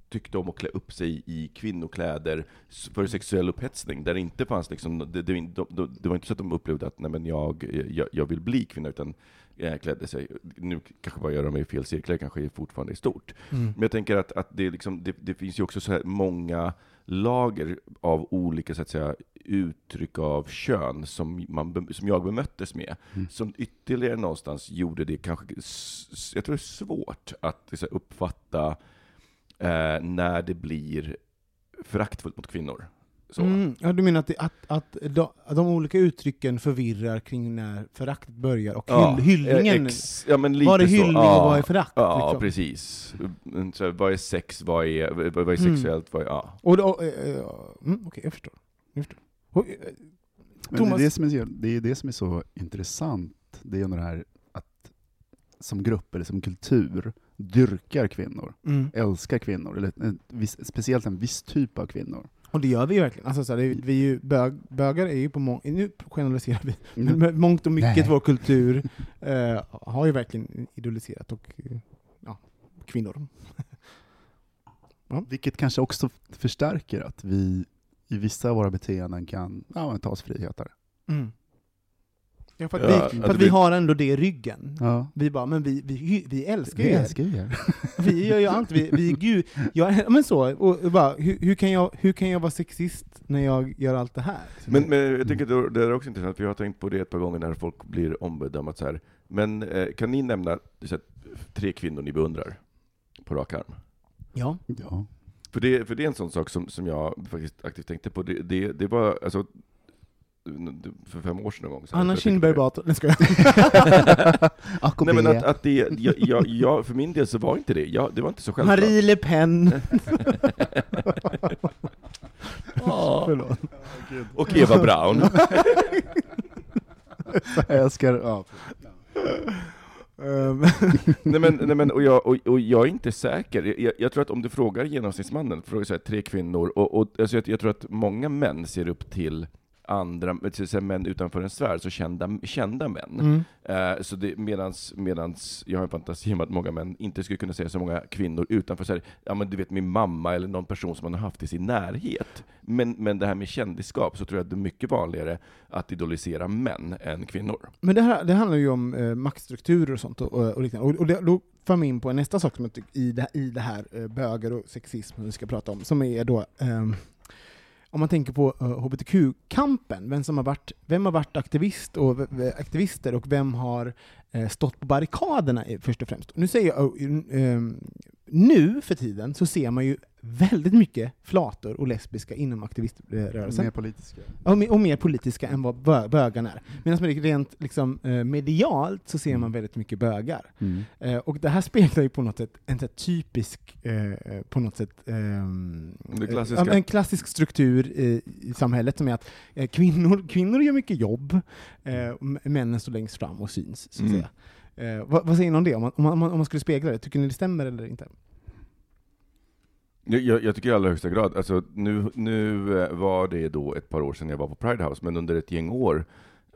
tyckte om att klä upp sig i kvinnokläder för sexuell upphetsning, där det inte fanns liksom, det, det, det, det var inte så att de upplevde att nej men jag, jag, jag vill bli kvinna, utan jag klädde sig, nu kanske bara gör de i fel cirklar, kanske är fortfarande i stort. Mm. Men jag tänker att, att det, liksom, det, det finns ju också så här många lager av olika så att säga, uttryck av kön som, man, som jag bemöttes med. Mm. Som ytterligare någonstans gjorde det kanske, jag tror det är svårt att så här, uppfatta eh, när det blir föraktfullt mot kvinnor. Mm, ja, du menar att, det, att, att, de, att de olika uttrycken förvirrar kring när förakt börjar och ja, hyll, hyllningen. Ex, ja, men lite vad är hyllning så, och vad är förakt? Ja, liksom. Precis. Så, vad är sex? Vad är, vad är sexuellt? Mm. Vad är, ja. Och då, äh, äh, mm, okej, jag förstår. Jag förstår. Och, äh, Thomas. Det, är det, som är, det är det som är så intressant. Det är ju det här att som grupp eller som kultur dyrkar kvinnor, mm. älskar kvinnor, eller en viss, speciellt en viss typ av kvinnor. Och det gör vi ju verkligen. Alltså så här, vi, vi ju bög, bögar är ju på mång, nu generaliserar vi, mm. men mångt och mycket vår kultur eh, har ju verkligen idoliserat och ja, kvinnor. Ja. Vilket kanske också förstärker att vi i vissa av våra beteenden kan ja, ta oss friheter. Mm. Ja, för att, ja, vi, för att vi, vi har ändå det i ryggen. Ja. Vi bara, men vi, vi, vi älskar vi er. Älskar er. Vi gör ju allt. Vi, vi, gud, jag, men så, och bara, hur, hur, kan jag, hur kan jag vara sexist när jag gör allt det här? Men, men jag tycker mm. det är också intressant, för jag har tänkt på det ett par gånger när folk blir ombedömat så här. Men eh, kan ni nämna så här, tre kvinnor ni beundrar på rak arm? Ja. Ja. För det, för det är en sån sak som, som jag faktiskt aktivt tänkte på. Det, det, det var... Alltså, för fem år sedan någon gång. Anna Kinberg Bator. Nej, ska jag. Nej, men att, att det, jag, jag, jag, för min del så var inte det. Jag, det var inte så självklart. Marie Le Pen. oh. Förlåt. Oh, och Eva Brown. jag älskar, ja. nej men, nej men, och, jag, och, och jag är inte säker. Jag, jag tror att om du frågar genomsnittsmannen, frågar så här, tre kvinnor, och, och alltså jag, jag tror att många män ser upp till andra, säga, män utanför en sfär, så kända, kända män. Mm. Uh, så det, medans, medans jag har en fantasi om att många män inte skulle kunna säga så många kvinnor utanför så här, ja men du vet min mamma eller någon person som man har haft i sin närhet. Men, men det här med kändisskap, så tror jag att det är mycket vanligare att idolisera män än kvinnor. Men det här, det handlar ju om eh, maktstrukturer och sånt och, och, och liknande. Och, och det, då för mig in på nästa sak som jag tycker i det, i det här eh, bögar och sexism som vi ska prata om, som är då eh, om man tänker på H B T Q-kampen, vem som har varit, vem har varit aktivist och aktivister och vem har stått på barrikaderna först och främst. Nu säger jag, nu för tiden så ser man ju väldigt mycket flator och lesbiska inom aktiviströrelsen. Mer politiska. Och mer, och mer politiska än vad bö- bögarna är. Medan rent liksom, medialt så ser man väldigt mycket bögar. Mm. Eh, och det här speglar ju på något sätt en typisk eh, på något sätt eh, en klassisk struktur i, i samhället som är att eh, kvinnor, kvinnor gör mycket jobb, eh, männen står längst fram och syns. Så att mm. säga. Eh, vad, vad säger ni om det? Om man, om, man, om man skulle spegla det, tycker ni det stämmer eller inte? Jag, jag tycker i allra högsta grad. Alltså, nu, nu var det då ett par år sedan jag var på Pride House, men under ett gäng år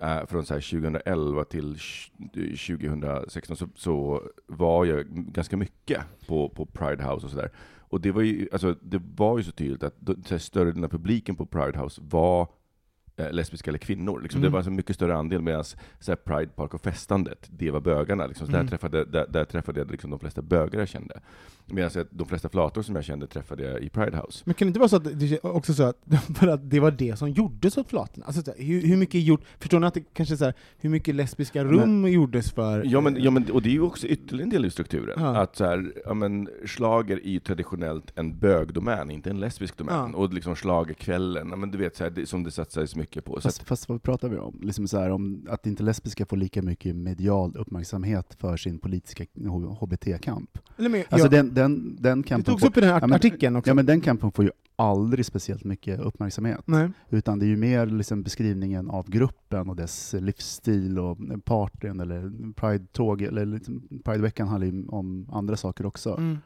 äh, från så här tjugoelva till tjugohundrasexton så, så var jag ganska mycket på, på Pride House och sådär. Och det var ju, alltså, det var ju så tydligt att så här, större delen av publiken på Pride House var lesbiska eller kvinnor. Liksom. Mm. Det var så mycket större andel, medan så här, Pride Park och festandet, det var bögarna. Liksom. Så mm. där träffade, där, där träffade jag liksom de flesta bögar jag kände. Medan så här, de flesta flator som jag kände träffade jag i Pride House. Men kan det inte vara så att det, också så att, för att det var det som gjordes åt flatorna? Alltså, hur, hur mycket gjort, förstår ni att det kanske så här, hur mycket lesbiska rum men, gjordes för? Ja men, ja, men och det är ju också ytterligare en del i strukturen. Ja. Att så här, ja, men, slager är ju traditionellt en bögdomän, inte en lesbisk domän. Ja. Och liksom slagerkvällen, ja, men du vet så här, det, som det satsade så mycket på. Fast, fast vad pratar vi om? Liksom så här, om att inte lesbiska får lika mycket medial uppmärksamhet för sin politiska H B T-kamp. Men, alltså ja, den, den, den kampen det togs får, upp i den här artikeln ja, men, också. Ja, men den kampen får ju aldrig speciellt mycket uppmärksamhet. Nej. Utan det är ju mer liksom beskrivningen av gruppen och dess livsstil och partyn eller Pride-tåg eller liksom Pride-veckan handlar ju om andra saker också. Mm.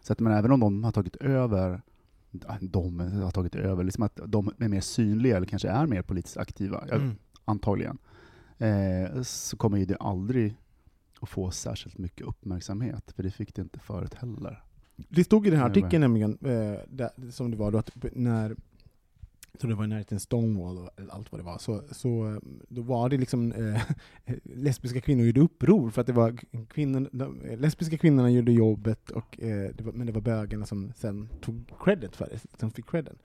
Så att men även om de har tagit över de har tagit över, liksom att de är mer synliga eller kanske är mer politiskt aktiva, mm. antagligen, eh, så kommer ju det aldrig att få särskilt mycket uppmärksamhet, för det fick det inte förut heller. Det stod i den här artikeln nämligen, eh, där, som det var då, att när så det var i närheten Stonewall och allt vad det var, så, så då var det liksom eh, lesbiska kvinnor gjorde uppror för att det var kvinnor, de, lesbiska kvinnorna gjorde jobbet och, eh, det var, men det var bögarna som sen tog credit för det, som fick credden.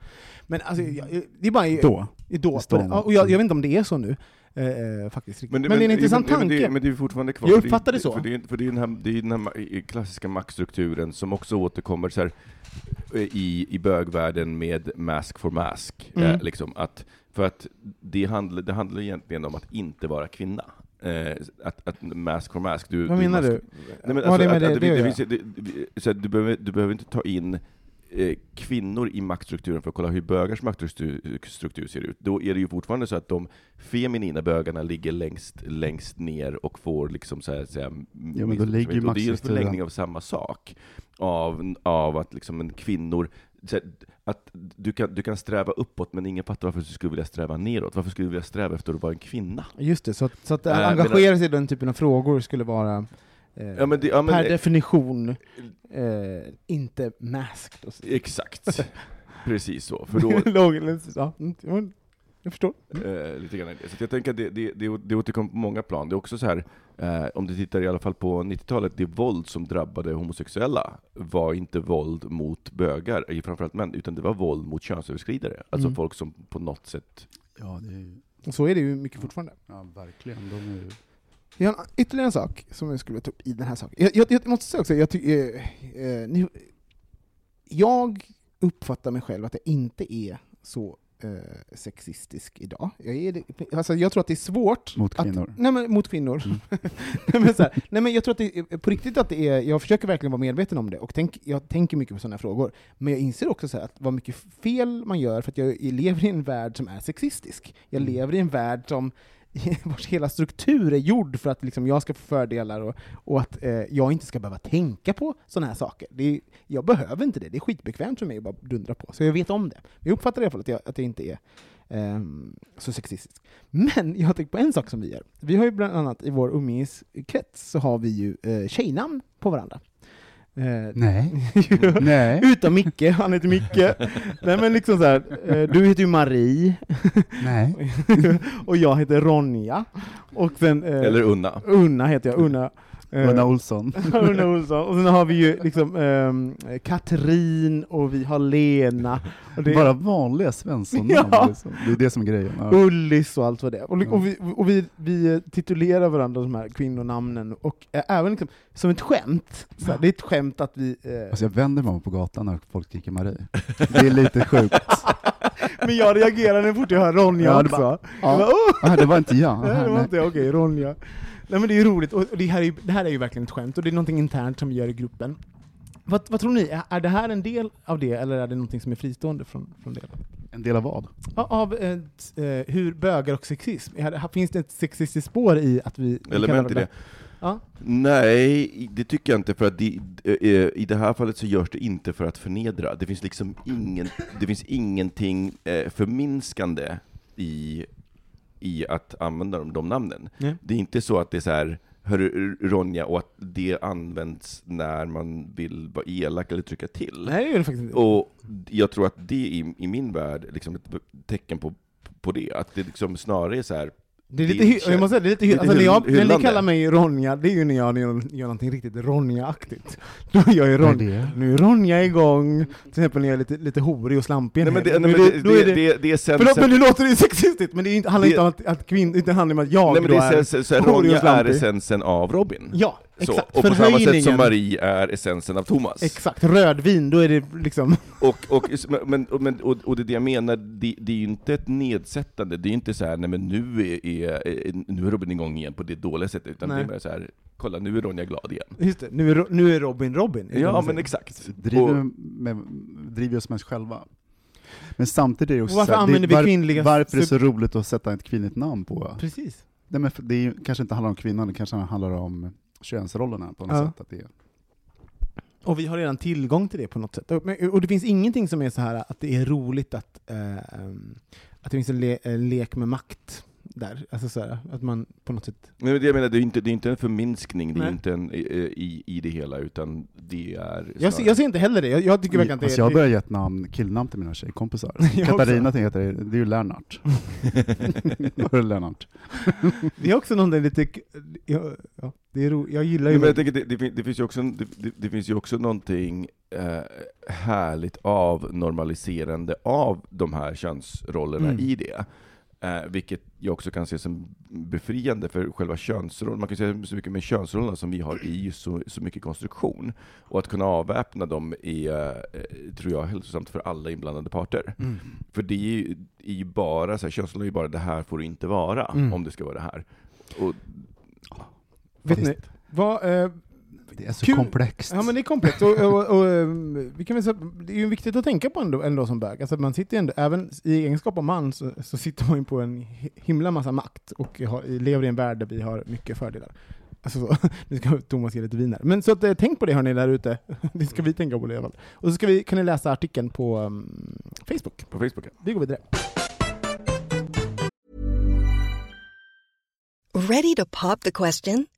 Men alltså, jag, det är bara då, då ja, och jag, jag vet inte om det är så nu. Eh, faktiskt. Men, men, men det är en intressant men, tanke. Men det, men det är fortfarande kvar. Jag uppfattar det så. För det är, för det är den här, det är den här klassiska maktstrukturen som också återkommer så här, i, i bögvärlden med mask for mask. Mm. Eh, liksom att, för att det handlar, det handlar egentligen om att inte vara kvinna. Eh, att, att mask for mask. Du, vad menar du? Du behöver inte ta in kvinnor i maktstrukturen för att kolla hur bögars maktstruktur ser ut. Då är det ju fortfarande så att de feminina bögarna ligger längst, längst ner och får liksom så här, så här, ja, men då ligger ju maktstrukturen. Och det är ju en förlängning av samma sak av, av att liksom en kvinnor här, att du kan, du kan sträva uppåt, men ingen fattar varför du skulle vilja sträva neråt. Varför skulle du vilja sträva efter att vara en kvinna? Just det, så att, så att äh, engagera medan, sig i den typen av frågor skulle vara Ja, men det, ja, men, per definition eh, inte masked. Exakt. Precis så. För då, jag förstår. Eh, lite grann. Så jag tänker att det, det, det, det återkommer på många plan. Det är också så här, eh, om du tittar i alla fall på nittiotalet, det våld som drabbade homosexuella var inte våld mot bögar, framförallt män, utan det var våld mot könsöverskridare. Alltså mm. folk som på något sätt... Ja, det är ju... Och så är det ju mycket fortfarande. Ja, verkligen. De är ju... Jag har ytterligare en sak som jag skulle ta upp i den här saken. Jag, jag, jag måste säga också, jag, ty, eh, eh, ni, jag uppfattar mig själv att jag inte är så eh, sexistisk idag. Jag, är, alltså, jag tror att det är svårt... Mot kvinnor. Att, nej, men mot kvinnor. Mm. nej, men så här, nej, men jag tror att det är, på riktigt att det är... Jag försöker verkligen vara medveten om det. Och tänk, jag tänker mycket på sådana frågor. Men jag inser också så här, att vad mycket fel man gör, för att jag lever i en värld som är sexistisk. Jag lever i en värld som... vars hela struktur är gjord för att liksom jag ska få fördelar och, och att eh, jag inte ska behöva tänka på sådana här saker. Det är, jag behöver inte det. Det är skitbekvämt för mig att bara dundra på. Så jag vet om det. Jag uppfattar i alla fall att jag, att jag inte är eh, så sexistisk. Men jag har tänkt på en sak som vi gör. Vi har ju bland annat i vår umgängeskrets så har vi ju eh, tjejnamn på varandra. Eh, Nej. Nej. Utan Micke, han heter Micke. Nej, men liksom så här, eh, du heter ju Marie. Nej. Och jag heter Ronja. Och sen, eh, eller Unna. Unna heter jag, Unna. Eh, Unna Olsson. Unna Olsson. Och sen har vi ju liksom eh, Katrin och vi har Lena. Och det... Bara vanliga svensson. Ja. Liksom. Det är det som är grejen. Ja. Ullis och allt vad det är. Och, och, vi, och vi, vi titulerar varandra de här kvinnonamnen. Och eh, även liksom, som ett skämt. Så här, det är ett skämt att vi... Eh... Alltså jag vänder mig på gatan när folk skriker Marie. Det är lite sjukt. Men jag reagerar när fort jag hör Ronja ja, också. Det var, ja. Bara, oh! ah, det var inte jag. Nej, det var inte jag. Okej, okay, Ronja. Nej, men det är ju roligt. Och det här är, ju, det här är ju verkligen ett skämt. Och det är någonting internt som vi gör i gruppen. Vad, vad tror ni? Är det här en del av det? Eller är det någonting som är fristående från, från det? En del av vad? Ja, av ett, eh, hur bögar och sexism. Finns det ett sexistiskt spår i att vi... Element i det. Ja. Nej, det tycker jag inte, för att det, i det här fallet så görs det inte för att förnedra. Det finns liksom ingen, det finns ingenting förminskande i, i att använda de, de namnen. Nej. Det är inte så att det är så här, hör, Ronja, och att det används när man vill vara elak eller trycka till. Nej, det är faktiskt... Och jag tror att det i, i min värld liksom ett tecken på, på det, att det liksom snarare är så här. Det är lite hy- jag måste säga, det är lite hy- alltså, när jag, när ni kallar mig Ronja, det är ju när jag gör någonting riktigt Ronja-aktigt. Då gör jag Ronja. Nu är Ronja igång. Till exempel när jag är lite, lite horig och slampig. Nej, men det, nej, men det, då, då är det, det, det är sen... Förlåt, men det låter ju sexistiskt. Men det är inte, handlar det, inte om att, att kvinn... Inte handlar om att jag nej, men det är, sen, är horig och slampig. Ronja är essensen av Robin. Ja, exakt. Så, och på samma sätt som Marie är essensen av Thomas. Exakt. Rödvin, då är det liksom... Och, och, men, men, och, och det, det jag menar, det, det är ju inte ett nedsättande. Det är ju inte så här, nej men nu är... Är, nu är Robin igång igen på det dåliga sättet, utan nej. Det är bara så här, kolla, nu är Ronja glad igen. Just det, nu är, nu är Robin Robin. Ja, men säga. Exakt. Driver, och, med, driver oss mest själva. Men samtidigt är det också varför så här, använder det, vi var, kvinnliga... Varför är det så roligt att sätta ett kvinnligt namn på? Precis. Nej, men det är ju, kanske inte handlar om kvinnan, det kanske handlar om könsrollerna på något ja. Sätt. Att det är... Och vi har redan tillgång till det på något sätt. Och det finns ingenting som är så här att det är roligt att, eh, att det finns en le, lek med makt där, alltså så här, att man på något sätt... Nej, men det jag menar, det är inte, det är inte en förminskning, det är Nej. Inte en, i, i det hela, utan det är... Snarare... Jag, ser, jag ser inte heller det. Jag, jag tycker verkligen att det är... Alltså jag börjar ge ett namn, killnamn till mina tjejkompisar. Katarina tänker att det är ju Lennart. Det är Lennart. Det är också någonting lite... Ja, ja, det är ro... Jag gillar ju... Nej, men jag tänker, det, det, det, finns ju också, det, det finns ju också någonting eh, härligt av normaliserande av de här könsrollerna mm. i det. Eh, vilket jag också kan se som befriande, för själva könsrollen. Man kan säga så mycket med könsrollerna som vi har i så, så mycket konstruktion. Och att kunna avväpna dem är, eh, tror jag, hälsosamt för alla inblandade parter. Mm. För det är ju, är ju bara, så här, könsrollen är ju bara, det här får det inte vara mm. om det ska vara det här. Och, vet ni, vad... Eh, Det är så kul. Komplext. Ja, men det är komplext. Och, och, och, och, vi kan väl säga, det är ju viktigt att tänka på ändå, ändå som bög. Alltså man sitter ändå, även i egenskap av man så, så sitter man ju på en himla massa makt och har, lever i en värld där vi har mycket fördelar. Alltså så, nu ska Thomas ge lite vin här. Men så att, tänk på det, hörni, där ute. Det ska vi tänka på det i alla fall. Och så ska vi, kan ni läsa artikeln på um, Facebook. På Facebook, ja. Vi går vidare. Ready to pop the question?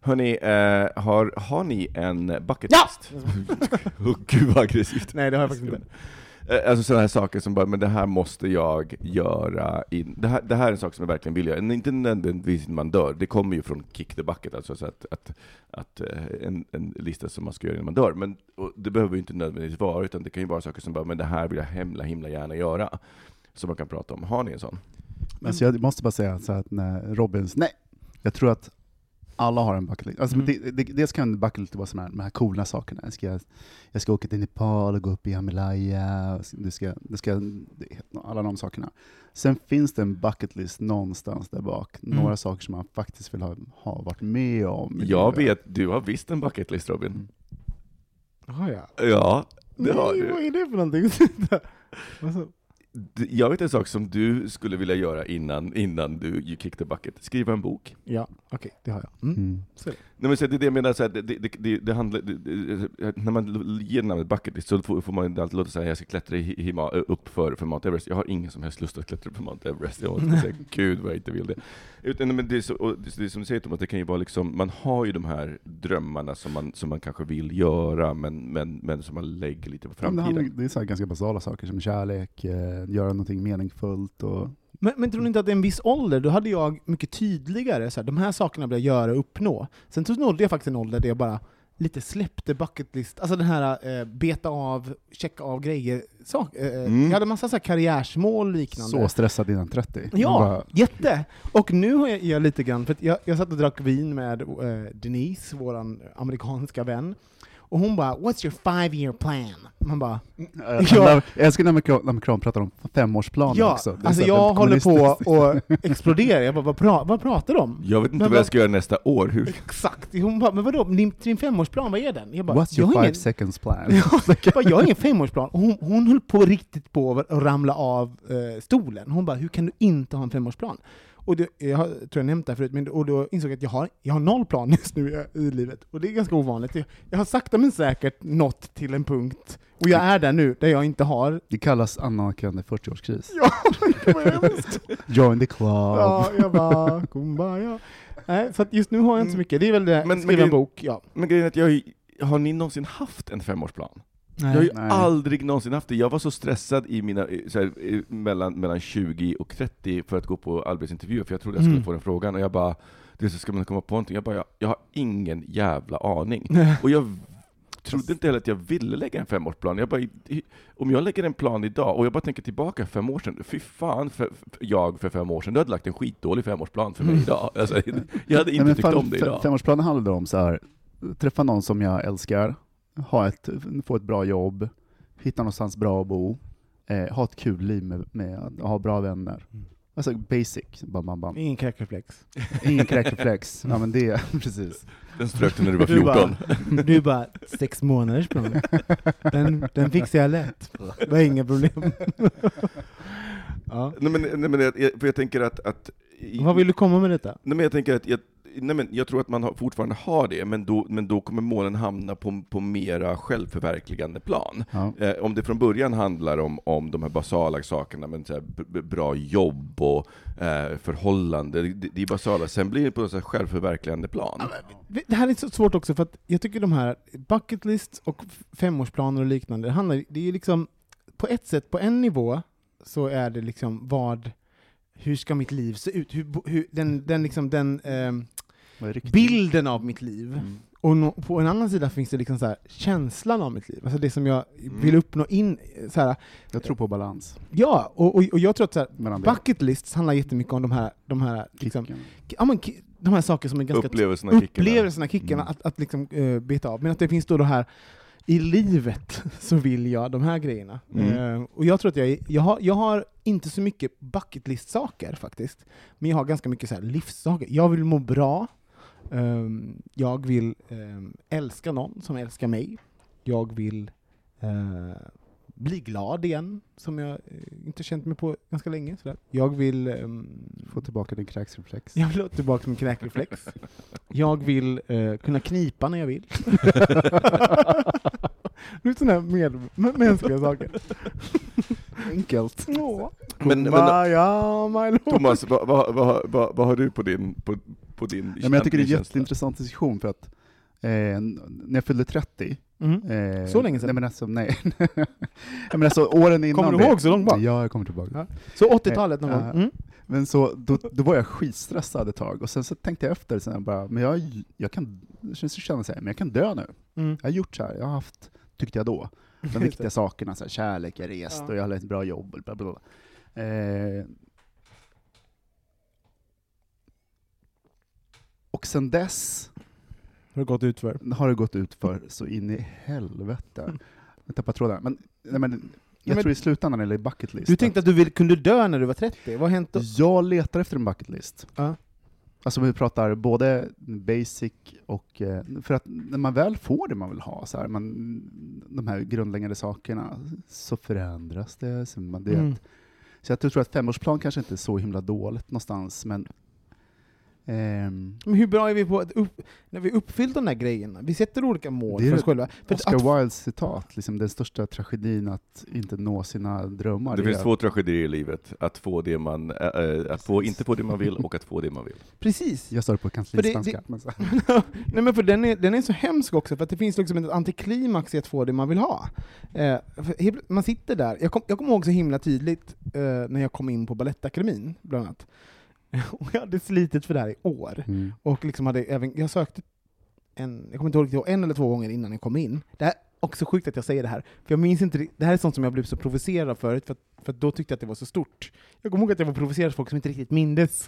Hörrni, eh, har, har ni en bucket list? Ja! Oh, gud vad aggressivt. Nej, det har jag faktiskt inte. Alltså sådana här saker som bara, men det här måste jag göra. In. Det, här, det här är en sak som jag verkligen vill göra. Inte nödvändigtvis när man dör. Det kommer ju från kick the bucket. Alltså så att, att, att en, en lista som man ska göra när man dör. Men det behöver ju inte nödvändigtvis vara. Utan det kan ju vara saker som bara, men det här vill jag himla, himla gärna göra. Som man kan prata om. Har ni en sån? Mm. Alltså jag måste bara säga så att när Robins, nej, jag tror att alla har en bucket list. Alltså, mm. det, det, dels kan en bucket list vara sådana här, de här coola sakerna. Jag ska, jag ska åka till Nepal och gå upp i Himalaya. Det ska, det ska, alla de sakerna. Sen finns det en bucket list någonstans där bak. Mm. Några saker som man faktiskt vill ha, ha varit med om. Jag vet, du har visst en bucket list, Robin. Mm. Har jag? Ja, det har nej, du. Vad är det för någonting? Jag vet en sak som du skulle vilja göra innan, innan du you kick the bucket. Skriva en bok. Ja, okej, okay, det har jag. Mm. Mm. Så. Nej, men så det, det jag menar så här, det, det, det, det handlar, det, när man ger namnet bucket list så får, får man inte alltid låta säga jag ska klättra i, hima, upp för, för Mount Everest. Jag har ingen som helst lust att klättra på Mount Everest. Jag har säga, gud vad jag inte vill det. Utan, men det, är så, och det är som du säger Thomas, det kan ju vara liksom, man har ju de här drömmarna som man, som man kanske vill göra men, men, men som man lägger lite på framtiden. Det, handlar, det är så här ganska basala saker som kärlek, göra någonting meningsfullt. Och... Men, men tror ni inte att det är en viss ålder? Då hade jag mycket tydligare så här, de här sakerna vill jag göra och uppnå. Sen nådde jag faktiskt en ålder där jag bara lite släppte bucket list. Alltså den här eh, beta av, checka av grejer. Så, eh, mm. Jag hade en massa så här karriärsmål liknande. Så stressad innan trettio. Ja, bara... jätte. Och nu har jag, jag lite grann, för jag, jag satt och drack vin med eh, Denise, våran amerikanska vän. Och hon bara, what's your five year plan? Man bara, jag älskar när Macron pratar om femårsplanen ja, också. Det alltså jag håller på och exploderar. Jag bara, vad, pra, vad pratar de om? Jag vet inte men vad bara, jag ska göra nästa år. Hur? Exakt. Hon bara, men vadå? Din, din femårsplan, vad är den? Jag bara, what's your jag five ingen, seconds plan? Jag, bara, jag har ingen femårsplan. Och hon, hon höll på riktigt på att ramla av eh, stolen. Hon bara, hur kan du inte ha en femårsplan? Och då, jag tror jag nämnt det här förut, men och då insåg jag att jag har, jag har noll plan just nu i, i livet. Och det är ganska ovanligt. Jag, jag har sakta men säkert nått till en punkt. Och jag är där nu, där jag inte har... Det kallas annalkande fyrtioårskris. Ja, det var hemskt. Join the club. Ja, jag bara, kumbaya. Nej, så att just nu har jag inte så mycket. Det är väl det, men, skriva men, en bok, ja. Men grejen är att jag, har ni någonsin haft en femårsplan? Nej, jag har ju nej. aldrig någonsin haft det. Jag var så stressad i mina, så här, mellan, mellan tjugo och trettio för att gå på arbetsintervju. För jag trodde jag skulle mm. få den frågan. Och jag bara, det så ska man komma på någonting. Jag bara, jag, jag har ingen jävla aning. Och jag trodde inte heller att jag ville lägga en femårsplan. Jag bara, om jag lägger en plan idag och jag bara tänker tillbaka fem år sedan. Fy fan, för, för, jag för fem år sedan. Du hade lagt en skitdålig femårsplan för mig mm. idag. Alltså, jag hade inte nej, tyckt fan, om det idag. Femårsplanen handlade om så här, träffa någon som jag älskar. Ha ett, få ett bra jobb, hitta någonstans bra att bo, eh, ha ett kul liv med, med ha bra vänner. Mm. Alltså basic. Bam, bam, bam. Ingen kräkreflex. Ingen kräkreflex. Ja, men det precis. Den strökte när du var fjorton. Du bara, du bara sex månaders problem. Den, den fixar jag lätt. Det var inga problem. Ja. Nej, men, nej, men jag, för jag tänker att... att i, vad vill du komma med detta? Nej, men jag tänker att... Jag, nej men jag tror att man har, fortfarande har det, men då, men då kommer målen hamna på, på mera självförverkligande plan. Ja. Eh, om det från början handlar om, om de här basala sakerna, men så här, b- bra jobb och eh, förhållande, det, det är basala. Sen blir det på så självförverkligande plan. Det här är så svårt också, för att jag tycker de här bucket lists och femårsplaner och liknande, det handlar, det är ju liksom på ett sätt, på en nivå så är det liksom vad, hur ska mitt liv se ut? Hur, hur, den den, liksom, den eh, bilden av mitt liv. Mm. Och no, på en annan sida finns det liksom så här, känslan av mitt liv. Alltså det som jag mm. vill uppnå in. Så här, jag tror på balans. Ja, och, och, och jag tror att så här, bucket lists handlar jättemycket om de här, de här, liksom, ja, men, de här saker som är ganska... Upplevelserna, t- kickarna. Upplevelserna, kickarna. Mm. Att, att liksom, uh, beta av. Men att det finns då det här... I livet så vill jag de här grejerna. Mm. Uh, och jag tror att jag, jag, har, jag har inte så mycket bucket list saker faktiskt. Men jag har ganska mycket så här livssaker. Jag vill må bra. Um, jag vill um, älska någon som älskar mig. Jag vill uh, bli glad igen. Som jag uh, inte känt mig på ganska länge. Sådär. Jag vill... Um, få tillbaka din kräksreflex. Jag vill ha tillbaka min kräksreflex. Jag vill uh, kunna knipa när jag vill. Nu är sådana med, med mänskliga saker. Enkelt. Ja. Men, men, ja, Thomas, vad, vad, vad, vad, vad har du på din, på, på din ja, men jag tycker det är en jätteintressant diskussion, för att eh, när jag fyllde trettio mm. eh, så länge sedan? Nej, men alltså, nej. nej, men alltså åren innan. Kommer du ihåg så långt bak? Ja, jag kommer tillbaka. Ja. Så åttiotalet någon eh, gång? Mm. Men så, då, då var jag skitstressad ett tag. Och sen så tänkte jag efter. Sen bara, men jag, jag kan känna så här, men jag kan dö nu. Mm. Jag har gjort så här. Jag har haft, tyckte jag då, de viktiga sakerna. Så här, kärlek, jag rest ja. och jag har ett bra jobb. Bla bla bla. Eh, och sen dess har det gått ut för. Har det gått ut för så in i helvete. Mm. Jag tappar tråden. Men, nej, men jag men, tror i slutändan eller i bucket list. Du tänkte att du vill, kunde dö när du var trettio. Vad hände då? Jag letar efter en bucket list. Uh. Alltså vi pratar både basic och... För att när man väl får det man vill ha, så här, man, de här grundläggande sakerna, så förändras det. Så, man, det mm. så jag tror att femårsplan kanske inte är så himla dåligt någonstans, men... Um, men hur bra är vi på att upp, när vi uppfyllt de där grejerna? Vi sätter olika mål för oss själva. Oscar Wildes citat, liksom, den största tragedin att inte nå sina drömmar. Det finns är... två tragedier i livet, att få det man äh, att få, inte få det man vill och att få det man vill. Precis. Jag sa det på kanslistanska. Nej, men för den är den är så hemsk också, för att det finns liksom ett antiklimax i att få det man vill ha. Eh, man sitter där. Jag kom jag kommer ihåg så himla tydligt eh, när jag kom in på Balettakademin bland annat. Och jag hade slitit för det här i år. Mm. Och liksom hade även, jag sökte en, jag kommer inte ihåg det, en eller två gånger innan jag kom in. Det här är också sjukt att jag säger det här. För jag minns inte, det här är sånt som jag blev så provocerad förut. För, att, för att då tyckte jag att det var så stort. Jag kommer ihåg att jag var provocerad för folk som inte riktigt mindes.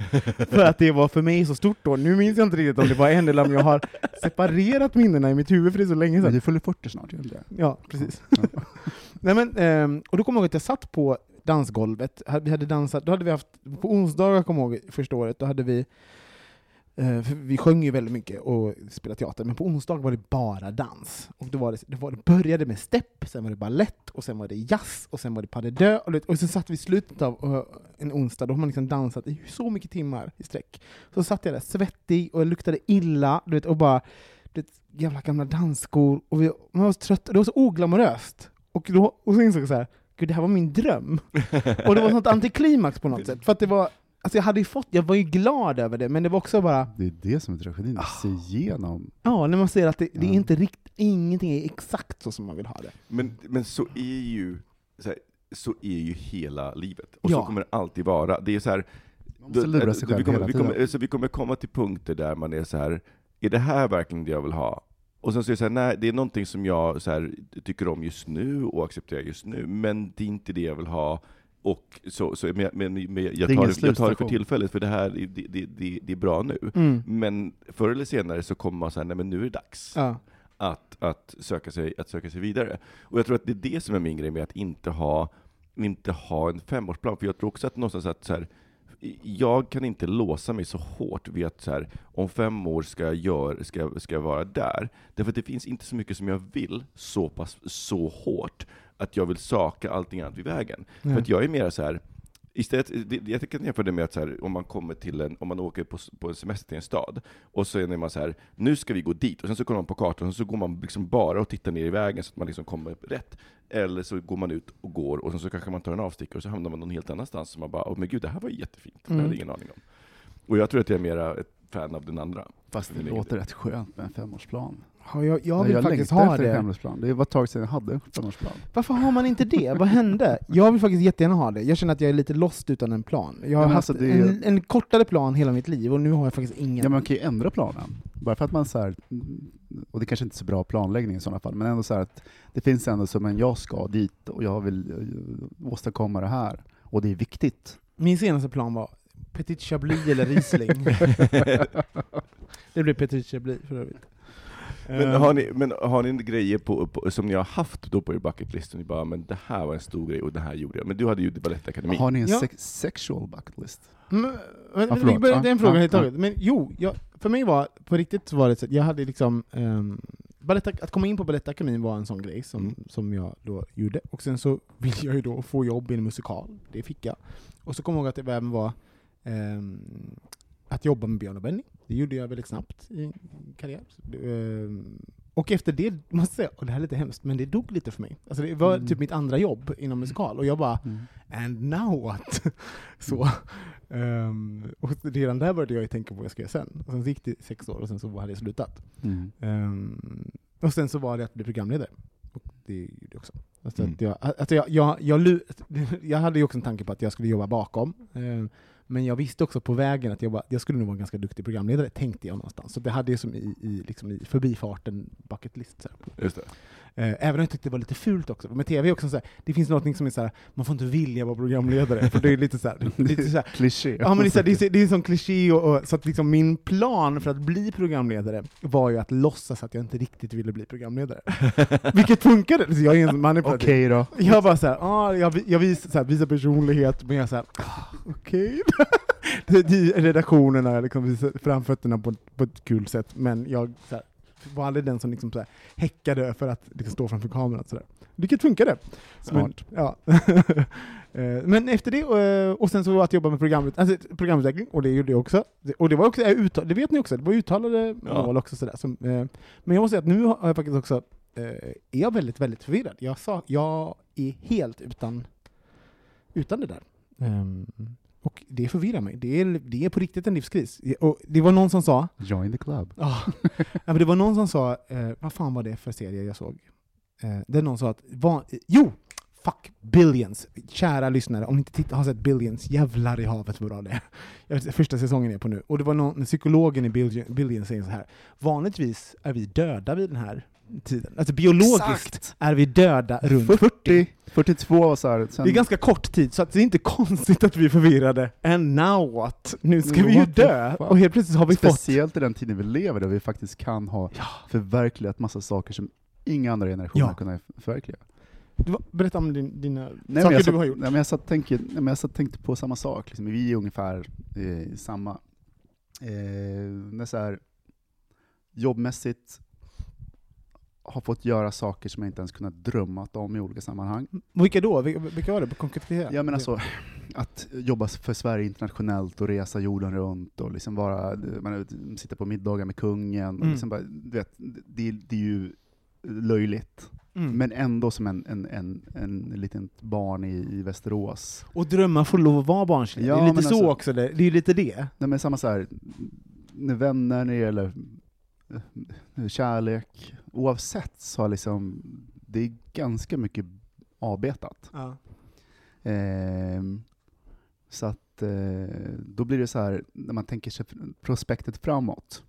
För att det var för mig så stort då. Nu minns jag inte riktigt om det var en eller om jag har separerat minnena i mitt huvud, för det är så länge sedan. Men du fyller fyrtio snart. Ja, precis. Ja. Nej, men, och då kommer jag ihåg att jag satt på dansgolvet. Vi hade dansat, då hade vi haft på onsdagar, kom ihåg första året, då hade vi för vi sjöng ju väldigt mycket och spelade teater, men på onsdag var det bara dans. Och då var det, det, var, det började med stepp, sen var det ballett och sen var det jazz och sen var det pas de deux och, och sen satt vi i slutet av en onsdag, då har man liksom dansat i så mycket timmar i sträck. Så satt jag där svettig och jag luktade illa, du vet, och bara du vet, jävla gamla dansskor och vi, man var så trött och det var så oglamoröst. Och då och så insåg jag så här, gud, det här var min dröm. Och det var sånt antiklimax på något sätt. För att det var, alltså jag hade ju fått, jag var ju glad över det, men det var också bara... Det är det som är tragedin, att se igenom. Ja, när man ser att det, det är inte riktigt, ingenting är exakt så som man vill ha det. Men, men så är ju så, här, så är ju hela livet. Och ja. Så kommer det alltid vara. Det är så här... Man måste lura sig själv vi kommer, hela tiden. Vi kommer, så vi kommer komma till punkter där man är så här, är det här verkligen det jag vill ha? Och sen så är det så här, nej, det är någonting som jag så här, tycker om just nu och accepterar just nu. Men det är inte det jag vill ha. Och så, så, men, men, men jag, tar det, jag tar det för tillfället, för det här det, det, det, det är bra nu. Mm. Men förr eller senare så kommer man så här, nej men nu är det dags ja. att, att, söka sig, att söka sig vidare. Och jag tror att det är det som är min grej med att inte ha, inte ha en femårsplan. För jag tror också att någonstans att så här, jag kan inte låsa mig så hårt vid att så här, om fem år ska jag, gör, ska, ska jag vara där. Därför att det finns inte så mycket som jag vill så pass så hårt att jag vill söka allting annat vid vägen. Mm. För att jag är mer så här, Istället, jag tycker att jämför det med att så här, om man kommer till en, om man åker på, på en semester till en stad och så är man så här, nu ska vi gå dit, och sen så kollar man på kartan och så går man liksom bara och tittar ner i vägen så att man liksom kommer rätt, eller så går man ut och går och sen så kanske man tar en avstickare och så hamnar man någon helt annanstans som man bara, åh men gud, det här var jättefint, mm. det hade ingen aning om. Och jag tror att jag är mera ett fan av den andra. Fast det låter rätt skönt med en femårsplan. Ja, jag, jag vill jag faktiskt ha det. Femårsplan. Det var ett tag sedan jag hade femårsplan. Varför har man inte det? Vad hände? Jag vill faktiskt jättegärna ha det. Jag känner att jag är lite lost utan en plan. Jag har men haft alltså, är... en, en kortare plan hela mitt liv och nu har jag faktiskt ingen. Ja, man kan ju ändra planen. Bara för att man så här, och det kanske inte är så bra planläggning i sådana fall, men ändå så här att det finns ändå som en jag ska dit och jag vill åstadkomma det här. Och det är viktigt. Min senaste plan var Petit Chablis eller Riesling. Det blir Petit Chablis för övrigt. Men har ni, men har ni grejer på, på, som ni har haft då på er bucketlist och ni bara, men det här var en stor grej och det här gjorde jag. Men du hade ju Balettakademin. Har ni en ja. se- sexual bucketlist? Mm, men, ah, vi började, det är en fråga ah, helt ah. taget. Men jo, jag, för mig var, på riktigt var det så att jag hade liksom, um, balletak- att komma in på Balettakademin var en sån grej som, mm. som jag då gjorde. Och sen så ville jag ju då få jobb i en musikal. Det fick jag. Och så kom jag ihåg att det även var um, att jobba med Björn och Benny. Det gjorde jag väldigt snabbt i karriär. Och efter det måste jag, och det här är lite hemskt, men det dog lite för mig. Alltså det var mm. typ mitt andra jobb inom musikal. Och jag bara, mm. and now what? så. Um, och redan där började jag tänka på vad jag ska göra sen. Och sen gick det sex år och sen så hade jag slutat. Mm. Um, och sen så var det att bli programledare. Och det gjorde jag också. Alltså mm. att jag, alltså jag, jag, jag, jag hade ju också en tanke på att jag skulle jobba bakom. Um, Men jag visste också på vägen att jag, bara, jag skulle nog vara en ganska duktig programledare, tänkte jag någonstans. Så det hade ju som i, i, liksom i förbifarten bucket list. Så här. Just det. Äh, även om jag tyckte det var lite fult också. Men T V är också så här, det finns något som är så här, man får inte vilja vara programledare. För det är lite så här... lite så här kliché. Ja, men det är, det är, det är en sån kliché. Och, och, så att liksom min plan för att bli programledare var ju att låtsas att jag inte riktigt ville bli programledare. Vilket funkade. Så jag är en manipulativ. Okej då. Jag bara så här, ah, jag, jag vis, så här, visar personlighet, men jag så här, ah, okej okay. Redaktionerna liksom framfötterna på, på ett kul sätt, men jag så här, var aldrig den som liksom så här, häckade för att liksom, stå framför kameran så där. Vilket funkade. Smart. Men, ja. Men efter det och, och sen så var att jobba med programmet, alltså programutveckling, och det gjorde jag också. Och det var också uttal, det vet ni också, det var uttalade ja. mål också så där, som, men jag måste säga att nu har jag faktiskt också är jag väldigt väldigt förvirrad. Jag sa jag är helt utan utan det där. Mm. Och det förvirrar mig. Det är, det är på riktigt en livskris. Och det var någon som sa... Join the club. Ja, men det var någon som sa... Eh, vad fan var det för serie jag såg? Eh, det är någon som sa att... Va, jo! Fuck! Billions! Kära lyssnare, om ni inte titt- har sett Billions, jävlar i havet hur bra det är. Första säsongen är på nu. Och det var någon... Psykologen i Billions säger så här. Vanligtvis är vi döda vid den här tiden. Alltså biologiskt Exakt. är vi döda runt fyrtio. fyrtiotvå och så här. Sen... Det är ganska kort tid, så att det är inte konstigt att vi är förvirrade. And now what? Nu ska no, vi ju dö. Och helt plötsligt har vi Speciellt fått... Speciellt i den tiden vi lever, där vi faktiskt kan ha ja. förverkligat massa saker som inga andra generationer ja. kunnat förverkliga. Du, berätta om din, dina nej, saker så, du har gjort. Nej, men jag satt tänkt, nej, men jag satt tänkte på samma sak. Liksom, vi är ungefär eh, samma. Eh, när så här, jobbmässigt har fått göra saker som jag inte ens kunnat drömma om i olika sammanhang. Vilka då? Vilka var det? Konkretisera. Jag menar så, att jobba för Sverige internationellt och resa jorden runt och liksom bara, man sitter på middagar med kungen. Och mm. liksom bara, du vet, det, det är ju löjligt. Mm. Men ändå som en, en, en, en liten barn i, i Västerås. Och drömmar får lov att vara barnsliga. Ja, det är lite så alltså, också. Det, det är lite det. Nej, men samma så här, när vänner när det gäller kärlek, oavsett så har liksom, det är ganska mycket avbetat. Ja. Eh, så att eh, då blir det så här, när man tänker sig prospektet framåt,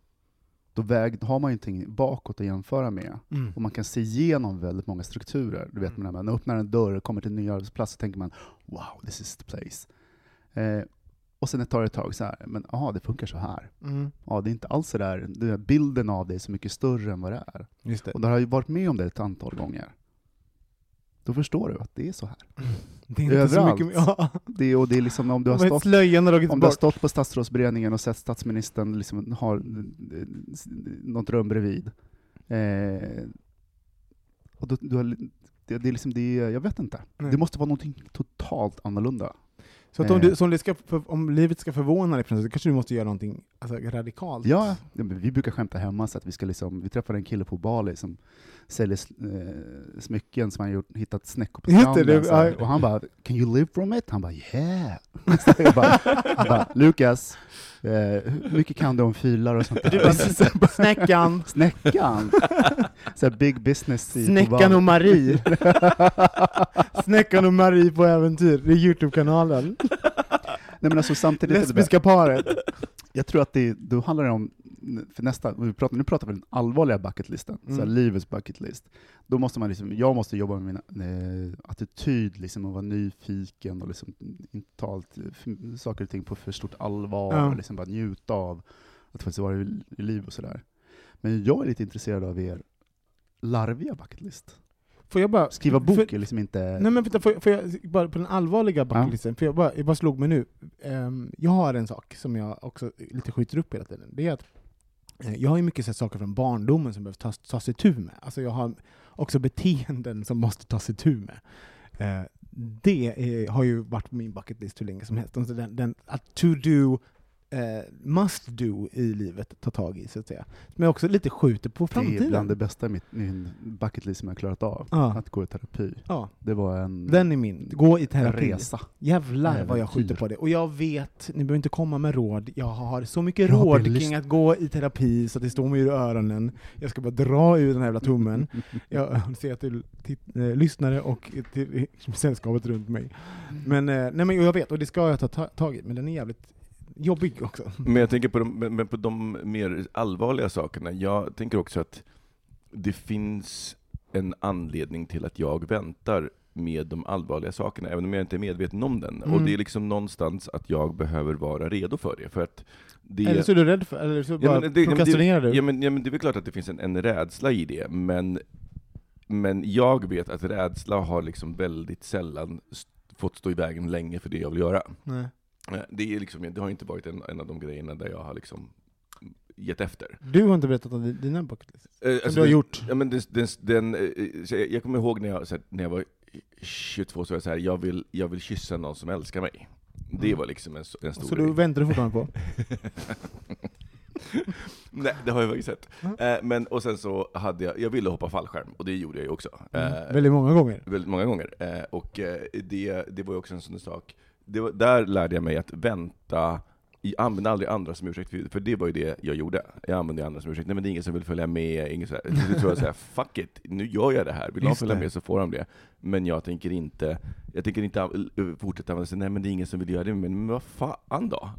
då väg, har man ju någonting bakåt att jämföra med. Mm. Och man kan se igenom väldigt många strukturer. Du vet, mm. man öppnar en dörr och kommer till en ny arbetsplats så tänker man, wow, this is the place. Eh, Och sen tar det ett tag så här, men aha, det funkar så här. Mm. Ja, det är inte alls så där. Den här bilden av det är så mycket större än vad det är. Just det. Och då har jag varit med om det ett antal gånger. Då förstår du att det är så här. Mm. Det är inte överallt. Så mycket, ja. Det är, och det är liksom, om du har stått, om du har stått på statsrådsberedningen och sett statsministern liksom har något rum bredvid. Eh, och då, du har, det, det är liksom det, jag vet inte. Nej. Det måste vara någonting totalt annorlunda. Så att om, du, om, det ska, om livet ska förvåna dig så kanske du måste göra någonting alltså, radikalt. Ja, vi brukar skämta hemma så att vi ska liksom, vi träffade en kille på Bali som säljer eh, smycken som han gjort, hittat snäckor på stranden. Och han bara, can you live from it? Han bara, yeah. Jag bara, han bara, Lukas, eh, hur mycket kan du om filar och sånt där? Snäckan. Snäckan. Så big business. Snäckan och Marie. Snäckan och Marie på äventyr. Det är YouTube-kanalen. Nej, men alltså, samtidigt lesbiska paret. Jag tror att det då handlar det om för nästa, vi pratar, nu pratar vi om den allvarliga bucketlistan, mm. så här, livets bucketlist. Då måste man liksom, jag måste jobba med min eh, attityd liksom, och vara nyfiken och liksom inte ta allt, för, saker och ting på för stort allvar, mm. och liksom bara njuta av att faktiskt vara i, i liv och sådär. Men jag är lite intresserad av er larviga bucketlist. Får jag bara, skriva bok för, är liksom inte... Nej, men för, för jag, bara på den allvarliga bucketlisten, ja. för jag bara, jag bara slog mig nu. Um, jag har en sak som jag också lite skjuter upp hela tiden. Det är att uh, jag har ju mycket sett saker från barndomen som behöver tas, tas i tur med. Alltså jag har också beteenden som måste tas i tur med. Uh, det är, har ju varit min bucketlist hur länge som helst. Alltså den, den, att to do... Uh, must do i livet, ta tag i så att säga. Men också lite skjuter på framtiden. Det är bland det bästa mitt, min bucket list som jag klarat av. Uh. Att gå i terapi. Uh. Det var en... Den är min. Gå i terapi. Resa. Jävlar Äventyr. Vad jag skjuter på det. Och jag vet, ni behöver inte komma med råd. Jag har så mycket jag råd kring list. Att gå i terapi så att det står mig ur öronen. Jag ska bara dra ur den här jävla tummen. Jag ser till, till, till lyssnare och till sällskapet runt mig. Men, uh, nej, men jag vet, och det ska jag ta ta- tag i. Men den är jävligt jobbig också. Men jag tänker på de, men på de mer allvarliga sakerna. Jag tänker också att det finns en anledning till att jag väntar med de allvarliga sakerna, även om jag inte är medveten om den. Mm. Och det är liksom någonstans att jag behöver vara redo för det. För att det eller så är du rädd för, eller så bara ja, men det, prokrastinerar du? Ja men, ja, men det är väl klart att det finns en, en rädsla i det. Men, men jag vet att rädsla har liksom väldigt sällan st- fått stå i vägen länge för det jag vill göra. Nej. Det, är liksom, det har inte varit en, en av de grejerna där jag har liksom gett efter. Du har inte berättat om dina bucketlist eh, som alltså du har det, gjort. Ja, men den, den, den, jag, jag kommer ihåg när jag, så här, när jag var tjugotvå så var jag så här, jag vill, jag vill kyssa någon som älskar mig. Det mm. var liksom en, en stor så grej. Du väntar du fortfarande på? Nej, det har jag faktiskt sett. Mm. Eh, men, och sen så hade jag, jag ville hoppa fallskärm och det gjorde jag ju också. Eh, mm. Väldigt många gånger. Väldigt många gånger. Eh, och eh, det, det var ju också en sån sak. Det var, där lärde jag mig att vänta. Jag använde aldrig andra som ursäkt. För det var ju det jag gjorde. Jag använde andra som ursäkt. Nej, men det är ingen som vill följa med. Ingen så här. Så tror jag så här, fuck it. Nu gör jag det här. Vill de följa med så får de det. Men jag tänker inte. Jag tänker inte fortsätta använda sig. Nej, men det är ingen som vill göra det. Men, men vad fan då?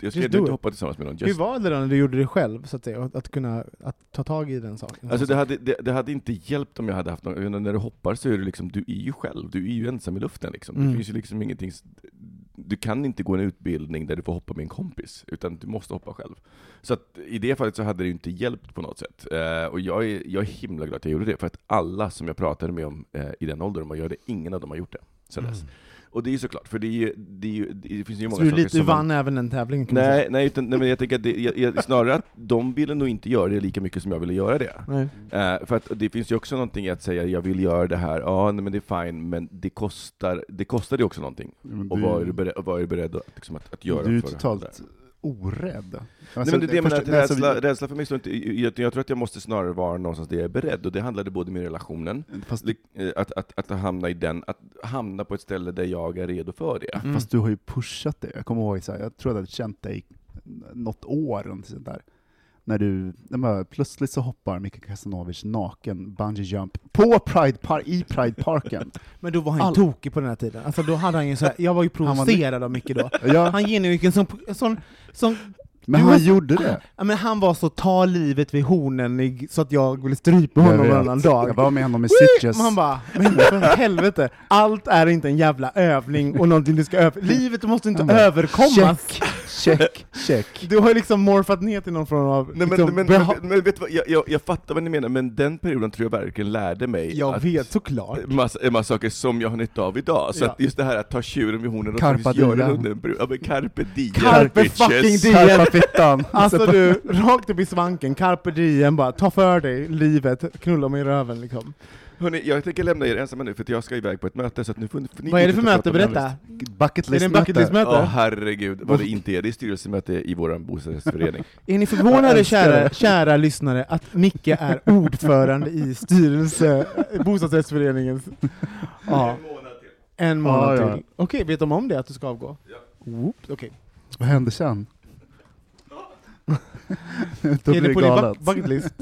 Jag skulle inte hoppa tillsammans med någon. Just... Hur var det då när du gjorde det själv? Så att säga, att, att kunna att ta tag i den saken. Alltså det hade, det, det hade inte hjälpt om jag hade haft någon. När du hoppar så är du liksom. Du är ju själv. Du är ju ensam i luften liksom. Mm. Det finns ju liksom ingenting. Du kan inte gå en utbildning där du får hoppa med en kompis. Utan du måste hoppa själv. Så att i det fallet så hade det inte hjälpt på något sätt. Eh, och jag är, jag är himla glad att jag gjorde det. För att alla som jag pratade med om eh, i den åldern. Man gör det, ingen av dem har gjort det. Sen dess. Mm. Och det är ju såklart. För det, är ju, det, är ju, det finns ju många så saker lite, som... Så du vann man, även en tävling? Nej, nej, utan, nej, men jag tänker att det, jag, jag, snarare att de ville nog inte göra det lika mycket som jag ville göra det. Eh, för att det finns ju också någonting att säga. Jag vill göra det här. Ja, nej, men det är fine. Men det kostar det kostar ju också någonting. Mm, och vad är du beredd, beredd att, liksom, att, att göra för det? Du är totalt orädd. Alltså, nej, men det, det först, men att rädsla, vi... rädsla för mig så inte, jag, jag tror att jag måste snarare vara någonstans där jag är beredd, och det handlade både med relationen fast... att, att, att hamna i den, att hamna på ett ställe där jag är redo för det. Mm. Fast du har ju pushat det. Jag kommer ihåg så här, jag tror att jag hade känt dig något år och sånt där. När du här, plötsligt så hoppar Micke Kasanovic naken bungee jump på Pride Park i Pride Parken. Men då var han All... tokig på den här tiden. Alltså då hade han ju så här, jag var ju provocerad av Micke då. Ja. Han genugick en sån, sån, sån men han var, gjorde det. Han, men han var så ta livet vid hornen så att jag ville strypa honom varannan dag. Jag var med honom i Sitges. Han bara, men för helvete. Allt är inte en jävla övning och någonting du ska öva. Livet måste inte bara, överkommas. Check, check, check. Du har liksom morfat ner till någon form av... Nej, men, liksom, men, beha- men, men vet du vad, jag, jag, jag fattar vad ni menar, men den perioden tror jag verkligen lärde mig. Jag att vet såklart. Massa, massa saker som jag har nytta av idag. Så ja. Att just det här att ta tjuren vid hornen och Carpa göra under en bru. Ja, men Carpe diem. Carpe fucking diem. Alltså du, rakt upp i svanken, Carpe diem, bara ta för dig livet, knulla mig i röven liksom. Hörrni, jag tänker lämna er ensamma nu för att jag ska iväg på ett möte så att nu får ni. Vad är det för möte? Berätta. Bucket list. Är det en bucket list möte? Ja, oh, herregud. Vad det inte är. Det är styrelsemöte i vår bostadsrättsförening. Är ni förvånade, kära, kära lyssnare, att Micke är ordförande i styrelse bostadsrättsföreningen? Ja. En månad till. Ah, ja. Okej, vet de om det att du ska avgå? Ja. Oops, okej. Vad händer sen? Då blir det galet.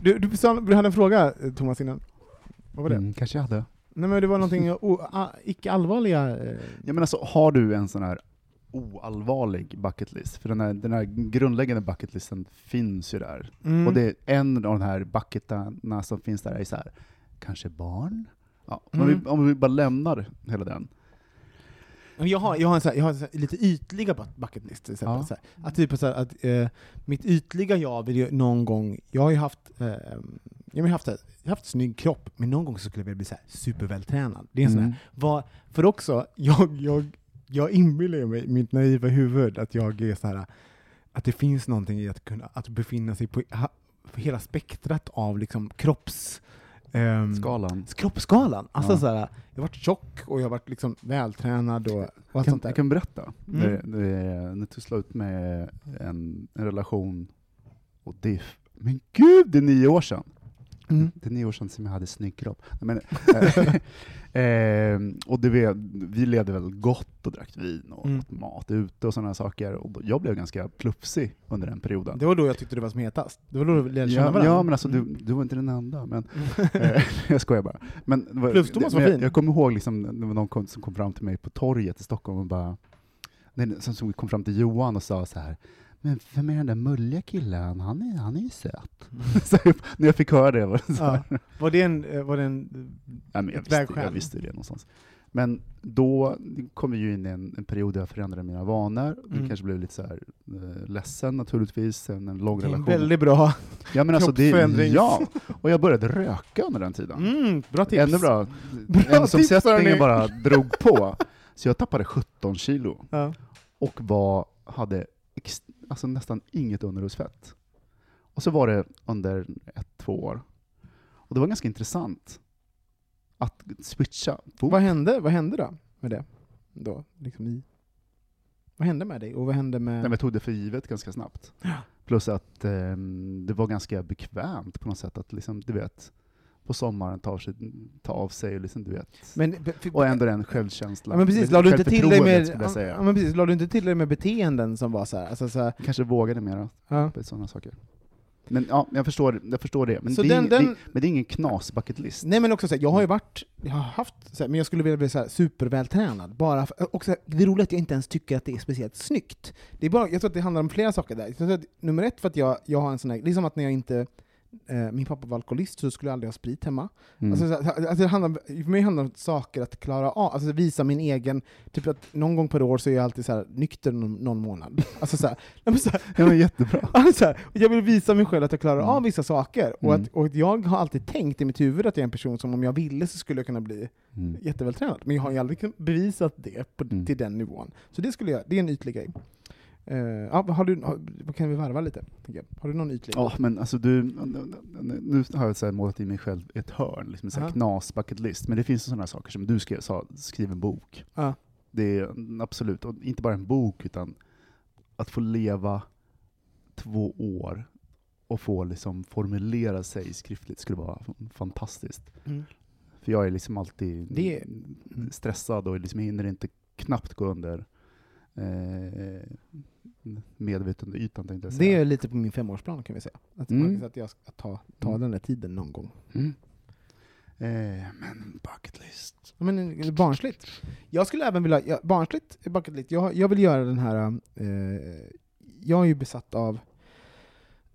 Du, du, du hade en fråga, Thomas, innan. Vad var det? Mm, kanske jag hade. Nej, men det var någonting o- a- icke-allvarliga. Eh. Ja, men alltså, har du en sån här oallvarlig bucket list? För den här, den här grundläggande bucket listen finns ju där. Mm. Och det är en av de här bucketarna som finns där är så här, kanske barn? Ja, mm. om, vi, om vi bara lämnar hela den. Jag har, jag har, en så här, jag har en så här lite ytliga bucket list till exempel. Ja. Så här, att typ så här, att, eh, mitt ytliga jag vill ju någon gång, jag har ju haft, eh, jag har haft, jag har haft snygg kropp, men någon gång så skulle jag bli så här supervältränad. Det är en mm. sån här, vad, för också, jag, jag, jag inbillar mig, mitt naiva huvud, att jag är så här, att det finns någonting i att kunna, att befinna sig på, ha, på hela spektrat av liksom kropps... Um, skalan. Kroppsskalan. Alltså ja. Så här, jag har varit tjock och jag har varit liksom vältränad och, och allt kan, sånt där. Jag kan berätta. Mm. Det, det, det tog slut med en, en relation och det är, men gud, det är nio år sedan. Mm. Det är nio år sedan som jag hade snygg kropp. Men, eh, och det, vi, vi levde väl gott och drack vin och mm. mat ute och sådana saker. Och jag blev ganska plupsig under den perioden. Det var då jag tyckte det var som hetast. Det var då jag lärde känna varandra. Ja, men alltså mm. du, du var inte den enda. Men, eh, jag skojar bara. Men, det var, det, men jag, jag kommer ihåg liksom, det var någon kom, som kom fram till mig på torget i Stockholm och bara, nej, som kom fram till Johan och sa så här: men vem är den där mulliga killen? Han är, han är ju söt. Mm. När jag fick höra det var det så här. Ja. Var det en... Var det en ja, men jag, visste, jag visste det någonstans. Men då kom vi ju in i en, en period där jag förändrade mina vanor. Vi mm. kanske blev lite så här eh, ledsen naturligtvis. En, en lång relation. Det är en väldigt bra ja, men alltså, det, ja, och jag började röka under den tiden. Mm, bra tips. Ännu bra. bra en som sättningen bara drog på. Så jag tappade sjutton kilo. Ja. Och var, hade... Ex- alltså nästan inget underhudsfett. Och så var det under ett, två år. Och det var ganska intressant att switcha. Vad hände, vad hände då med det? Då, liksom i... Vad hände med dig? Och vad hände med... Nej, men jag tog det för givet ganska snabbt. Ja. Plus att eh, det var ganska bekvämt på något sätt att liksom, du vet... på sommaren tar sig, ta av sig liksom, du vet. Men, och ändå den självkänslan. Ja, men precis, la du inte till dig med ja, men precis, la du inte till dig med beteenden som var så här, alltså, så här. Kanske vågade mer ja. På sådana saker. Men ja, jag förstår jag förstår det, men, det, den, är, den, det, men det är ingen knas bucket list. Nej, men också så här, jag har ju varit jag har haft så här, men jag skulle vilja bli så här supervältränad bara för, och så här, det är roligt att jag inte ens tycker att det är speciellt snyggt. Det är bara jag tror att det handlar om flera saker där. Så att, nummer ett för att jag jag har en sån här liksom att när jag inte min pappa var alkoholist så skulle jag aldrig ha sprit hemma. Mm. Alltså, alltså, det handlar, för mig handlar det om saker att klara av. Alltså visa min egen, typ att någon gång per år så är jag alltid så här, nykter någon, någon månad. Alltså så här. Nej, men så här det var jättebra. Alltså, här, jag vill visa mig själv att jag klarar mm. av vissa saker. Och, mm. att, och jag har alltid tänkt i mitt huvud att jag är en person som om jag ville så skulle jag kunna bli mm. jättevältränad. Men jag har ju aldrig bevisat det på, mm. till den nivån. Så det, skulle jag, det är en ytlig grej. Uh, ja, har du, har, kan vi varva lite? Har du någon ytlig? Ja, men alltså du, nu har jag så här målat i mig själv ett hörn, liksom en uh-huh. knas bucket list. Men det finns sådana saker som du skrev, sa, skriv en bok. Uh-huh. Det är absolut, och inte bara en bok utan att få leva två år och få liksom formulera sig skriftligt skulle vara fantastiskt. Mm. För jag är liksom alltid det... stressad och liksom hinner inte knappt gå under eh, medvetande ytan tänkte jag säga. Det är lite på min femårsplan kan vi säga. Att, mm. att jag ska ta, ta mm. den där tiden någon gång. Mm. Eh, men bucket list. Ja, men barnsligt. Jag skulle även vilja, ja, barnsligt bucket list. Jag, jag vill göra den här eh, jag är ju besatt av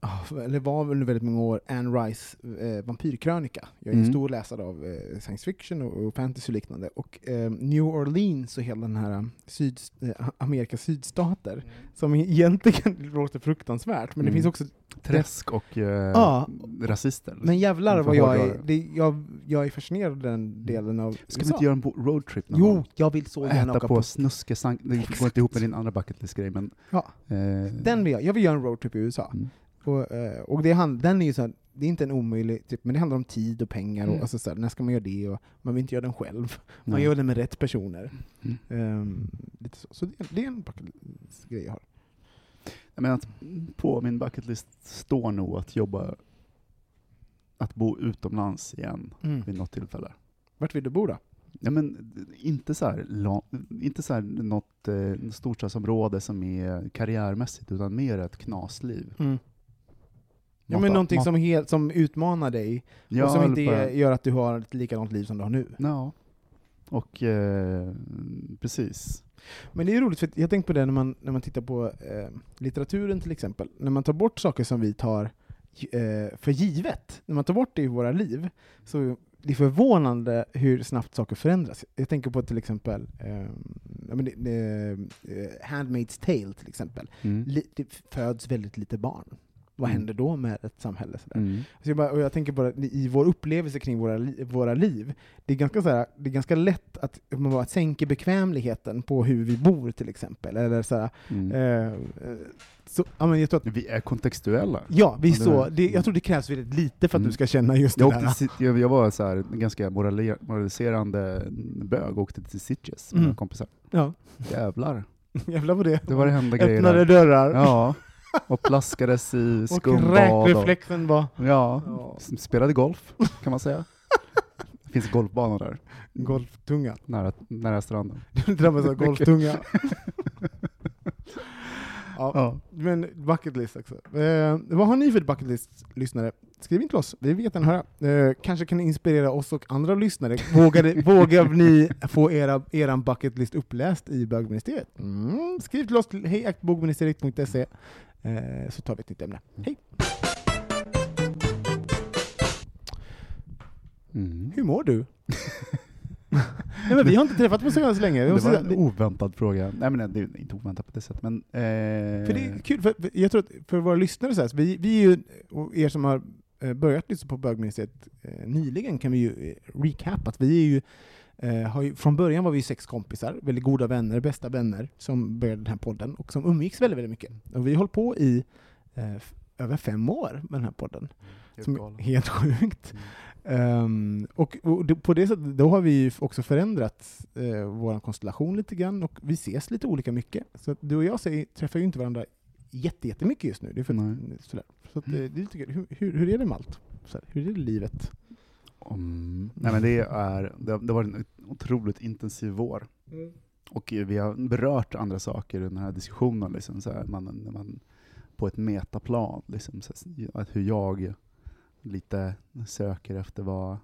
oh, eller var under väldigt många år Anne Rice eh, vampyrkrönika. Jag är mm. en stor läsare av eh, science fiction och, och fantasy och liknande. Och eh, New Orleans och hela den här syd, eh, Amerikas sydstater mm. som egentligen låter fruktansvärt. Men mm. det finns också... Träsk och eh, ja, rasister. Men jävlar vad jag är, det, jag, jag är fascinerad av den delen av... Ska vi inte göra en bo- roadtrip någon Jo, gång? Jag vill så gärna åka på... Äta på snuskesang... Det Exakt. Går inte ihop med din andra bucket list grej, men... Ja. Eh, den vill jag. Jag vill göra en roadtrip i U S A. Mm. Och, och det hand, den är ju så här, det är inte en omöjlig typ, men det handlar om tid och pengar och mm. alltså så här, när ska man göra det, och man vill inte göra den själv. Man mm. gör den med rätt personer. Mm. Um, lite så så det, det är en bucket list grej jag har. Jag menar att på min bucket list står nog att jobba, att bo utomlands igen mm. vid något tillfälle. Vart vill du bo då? Ja, men inte så här, inte så här något eh, storstadsområde som är karriärmässigt, utan mer ett knasliv. Mm. Ja, men någonting som helt som utmanar dig, ja, och som inte är, gör att du har ett likadant liv som du har nu. Ja. Och eh, precis. Men det är roligt, för jag tänker på det när man när man tittar på eh, litteraturen till exempel, när man tar bort saker som vi tar eh, för givet, när man tar bort det i våra liv, så det är förvånande hur snabbt saker förändras. Jag tänker på till exempel eh, det, det, Handmaid's Tale till exempel. Mm. Li, det föds väldigt lite barn. Vad händer då med ett samhälle? Sådär. Mm. Så jag, bara, och jag tänker bara i vår upplevelse kring våra, li, våra liv. Det är ganska, sådär, det är ganska lätt att, att sänka bekvämligheten på hur vi bor till exempel. Eller sådär, mm. eh, så, ja, men jag tror att, vi är kontextuella. Ja, vi är så, det, jag tror det krävs väldigt lite för att mm. du ska känna just jag det där. Till, jag var så här, ganska moraler, moraliserande bög och åkte till Sitges med mm. kompisar. Ja. Jävlar. Jävlar på det. Det var det hända grejer. Öppnade dörrar. Ja. Och plaskades i skumbad. Och räkreflexen var... Ja, spelade golf kan man säga. Det finns golfbanor där. Golftunga. Nära, nära stranden. Du drabbas av golftunga. ja, ja. Men bucket list också. Eh, vad har ni för bucket list, lyssnare? Skriv in till oss. Vi vet en höra. Eh, kanske kan ni inspirera oss och andra lyssnare. Vågar, vågar ni få era, eran bucket list uppläst i Bögministeriet? Mm. Skriv till oss till hej at bögministeriet punkt se. Så tar vi ett nytt ämne. Hej! Mm. Hur mår du? Nej, men vi har inte träffat på så länge. Det var en oväntad fråga. Nej, men det är inte oväntat på det sättet. Men, eh... för det är kul. För, för, jag tror att för våra lyssnare så här, så vi, vi är ju, och er som har börjat lyssna på Bögministeriet eh, nyligen, kan vi ju recap att vi är ju Eh, har ju, från början var vi sex kompisar, väldigt goda vänner, bästa vänner, som började den här podden och som umgicks väldigt, väldigt mycket. Och vi har hållit på i eh, f- över fem år med den här podden. Helt som är helt sjukt. Mm. Um, och och det, på det sättet, då har vi ju också förändrat eh, vår konstellation lite grann, och vi ses lite olika mycket. Så du och jag säger, träffar ju inte varandra jätte, jättemycket just nu. Det är för, mm. sådär. Så att, det, det tycker jag, hur, hur, hur är det med allt? Sådär, hur är det livet? Mm. Nej, men det är det har, det har varit en otroligt intensiv vår. Mm. Och vi har berört andra saker i den här diskussionen liksom, så här, man, man på ett metaplan liksom, så att hur jag lite söker efter vad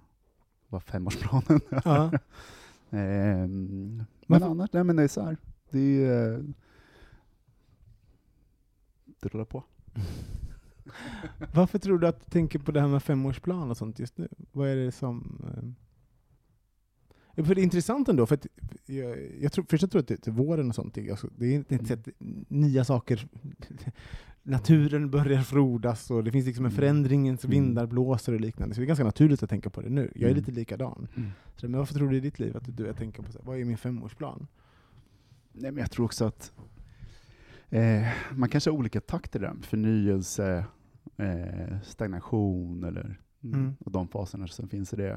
vad femårsplanen är. Ja. ehm, men annars nej, men det är så här, det är, det rullar på. Varför tror du att du tänker på det här med femårsplan och sånt just nu? Vad är det som... Eh... För det är intressant ändå, för att jag, jag tror, först jag tror att det är våren och sånt. Alltså, det är inte ett sätt, nya saker... Naturen börjar frodas och det finns liksom en förändringens vindar blåser och liknande. Så det är ganska naturligt att tänka på det nu. Jag är lite likadan. Mm. Så, men varför tror du i ditt liv att du jag tänker på så här, vad är min femårsplan? Nej, men jag tror också att Eh, man kanske har olika takter där. Förnyelse, eh, stagnation eller mm. och de faserna som finns i det.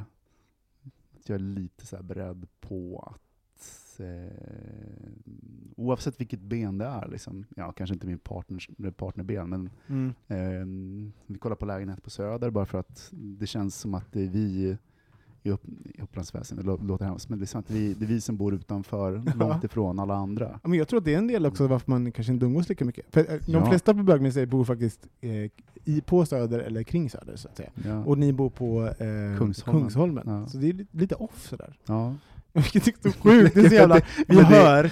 Att jag är lite så här beredd på att eh, oavsett vilket ben det är, liksom, ja, kanske inte min partners, partnerben, men mm. eh, vi kollar på lägenhet på Söder bara för att det känns som att det är vi i upplandsväsen, det låter hemskt, men det är, vi, det är vi som bor utanför, ja, långt ifrån alla andra. Men jag tror att det är en del också varför man kanske inte umgås lika mycket. För de ja. flesta på Bögministeriet bor faktiskt eh, i på Söder eller kring Söder så att säga. Ja. Och ni bor på eh, Kungsholmen. Kungsholmen. Ja. Så det är lite off sådär. Ja. Vilket är så sjukt, det är så jävla, vi hör.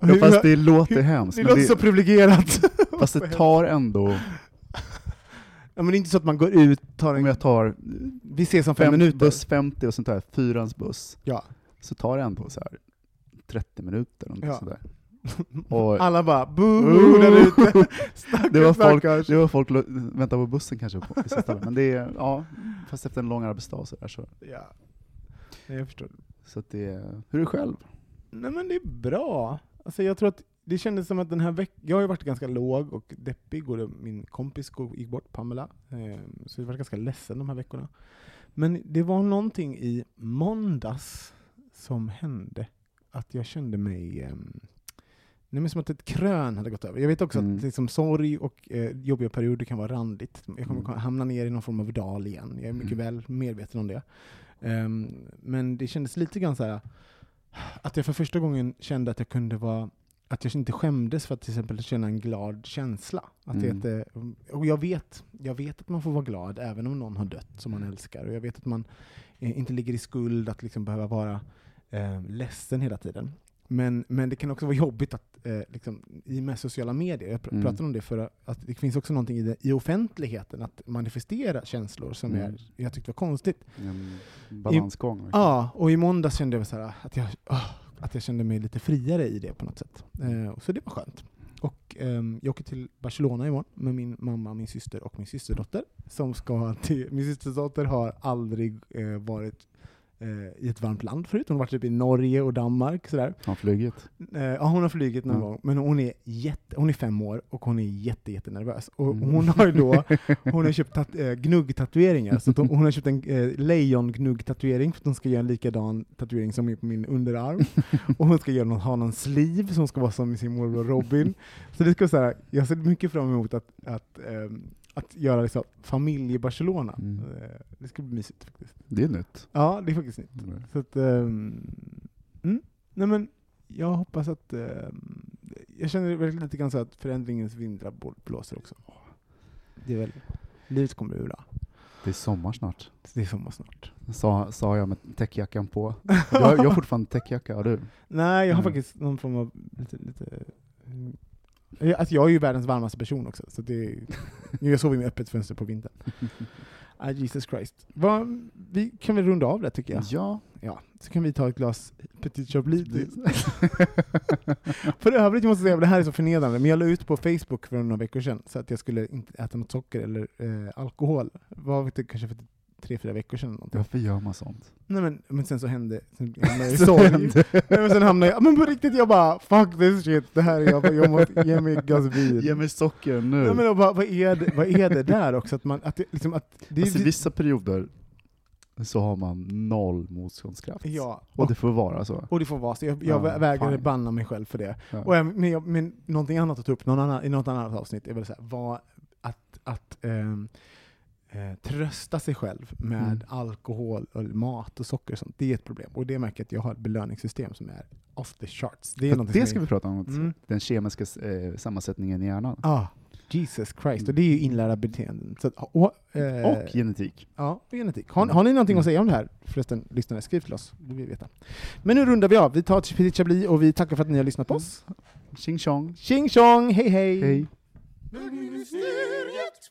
Ja, fast det låter hemskt. Det låter så privilegierat. Fast det tar ändå... Ja, men det är inte så att man går ut, tar en, jag tar vi ses om fem, fem minuter, buss femtio och sånt där, fyrans buss. Ja. Så tar det ändå så här trettio minuter och ja. sådär. Och alla bara boo där ute. Det var folk, det var folk väntar på bussen kanske på stället, men det är ja, fast efter en lång arbetsdag så där så. Ja. Jag förstår. Så att det, hur är du själv? Nej, men det är bra. Alltså jag tror att det kändes som att den här veckan, jag har ju varit ganska låg och deppig, och min kompis gick bort, Pamela, eh, så jag var ganska ledsen de här veckorna. Men det var någonting i måndags som hände, att jag kände mig eh, nej, men som att ett krön hade gått över. Jag vet också mm. att liksom, sorg och eh, jobbiga perioder kan vara randigt. Jag kommer mm. hamna ner i någon form av dal igen. Jag är mycket mm. väl medveten om det. Um, men det kändes lite grann så här, att jag för första gången kände att jag kunde vara, att jag inte skämdes för att till exempel känna en glad känsla. Att mm. det inte, och jag vet, jag vet att man får vara glad även om någon har dött som man älskar. Och jag vet att man eh, inte ligger i skuld att liksom behöva vara eh, ledsen hela tiden. Men, men det kan också vara jobbigt att eh, liksom, i med sociala medier, jag pr- mm. pratade om det för att det finns också någonting i, det, i offentligheten att manifestera känslor som mm. jag, jag tyckte var konstigt. En balansgång. I, ja, och i måndags kände jag så här, att, jag, oh, att jag kände mig lite friare i det på något sätt. Eh, så det var skönt. Och eh, jag åker till Barcelona imorgon med min mamma, min syster och min systerdotter. Som ska till, min systerdotter har aldrig eh, varit i ett varmt land förut. Hon har varit typ i Norge och Danmark. Sådär. Hon har flugit. Ja, hon har flugit någon mm. gång. Men hon är, jätte, hon är fem år och hon är jätte, jätte nervös. Och mm. hon har då hon har köpt tat, äh, gnuggtatueringar. Så hon, hon har köpt en äh, lejongnuggtatuering för att hon ska göra en likadan tatuering som är på min underarm. Och hon ska göra någon, ha någon sleeve som ska vara som sin morbror Robin. Så det ska så här, jag ser mycket fram emot att, att ähm, att göra liksom familj i Barcelona. Mm. Det ska bli mysigt faktiskt. Det är nytt. Ja, det är faktiskt nytt. Mm. Så att, um, mm. Nej, men jag hoppas att um, jag känner verkligen lite grann så att förändringens vindar blåser också. Det är väl, livet kommer ur då. Det är sommar snart. Det är sommar snart. Sa, sa jag med täckjackan på. Jag har, jag har fortfarande täckjacka, har du? Nej, jag har mm. faktiskt någon form av lite... lite Alltså jag är ju världens varmaste person också, så det, jag sover med öppet fönster på vintern. Ah, Jesus Christ. Va, vi kan väl runda av det tycker jag. Ja. Ja. Så kan vi ta ett glas Petit Chablis. För övrigt måste jag säga att det här är så förnedrande. Men jag la ut på Facebook för några veckor sedan så att jag skulle inte äta något socker eller eh, alkohol. Vad vet du, kanske för tre, fyra veckor sedan. Någonting. Varför gör man sånt? Nej, men, men sen så hände sen hamnade jag i sorg. Nej, men sen hamnade jag, men på riktigt, jag bara, fuck this shit, det här är jag, jag måste ge mig gasbil. Ge mig socker nu. Nej, men jag bara, vad är det, vad är det där också? Att man, att det, liksom, att det är, alltså, vissa perioder så har man noll motståndskraft. Ja. Och, och det får vara så. Och det får vara så. Jag, jag ja, vägrar banna mig själv för det. Ja. Och jag, men, jag, men någonting annat att ta upp, någon annan, i något annat avsnitt är väl så här, vad, att, att um, Eh, trösta sig själv med mm. alkohol och mat och socker och sånt. Det är ett problem. Och det märker jag att jag har ett belöningssystem som är off the charts. Det, är det ska är... vi prata om. Mm. Den kemiska eh, sammansättningen i hjärnan. Ah, Jesus Christ. Och det är ju inlärda beteenden. Så att, och, eh, och genetik. Ja, och genetik. Har, har ni någonting att säga om det här? Förresten, lyssnare, skriv till oss. Det vill vi veta. Men nu rundar vi av. Vi tar ett Petit Chablis och vi tackar för att ni har lyssnat på oss. Tjing tjong. Tjing tjong. Hej hej. Hej. Bögministeriet,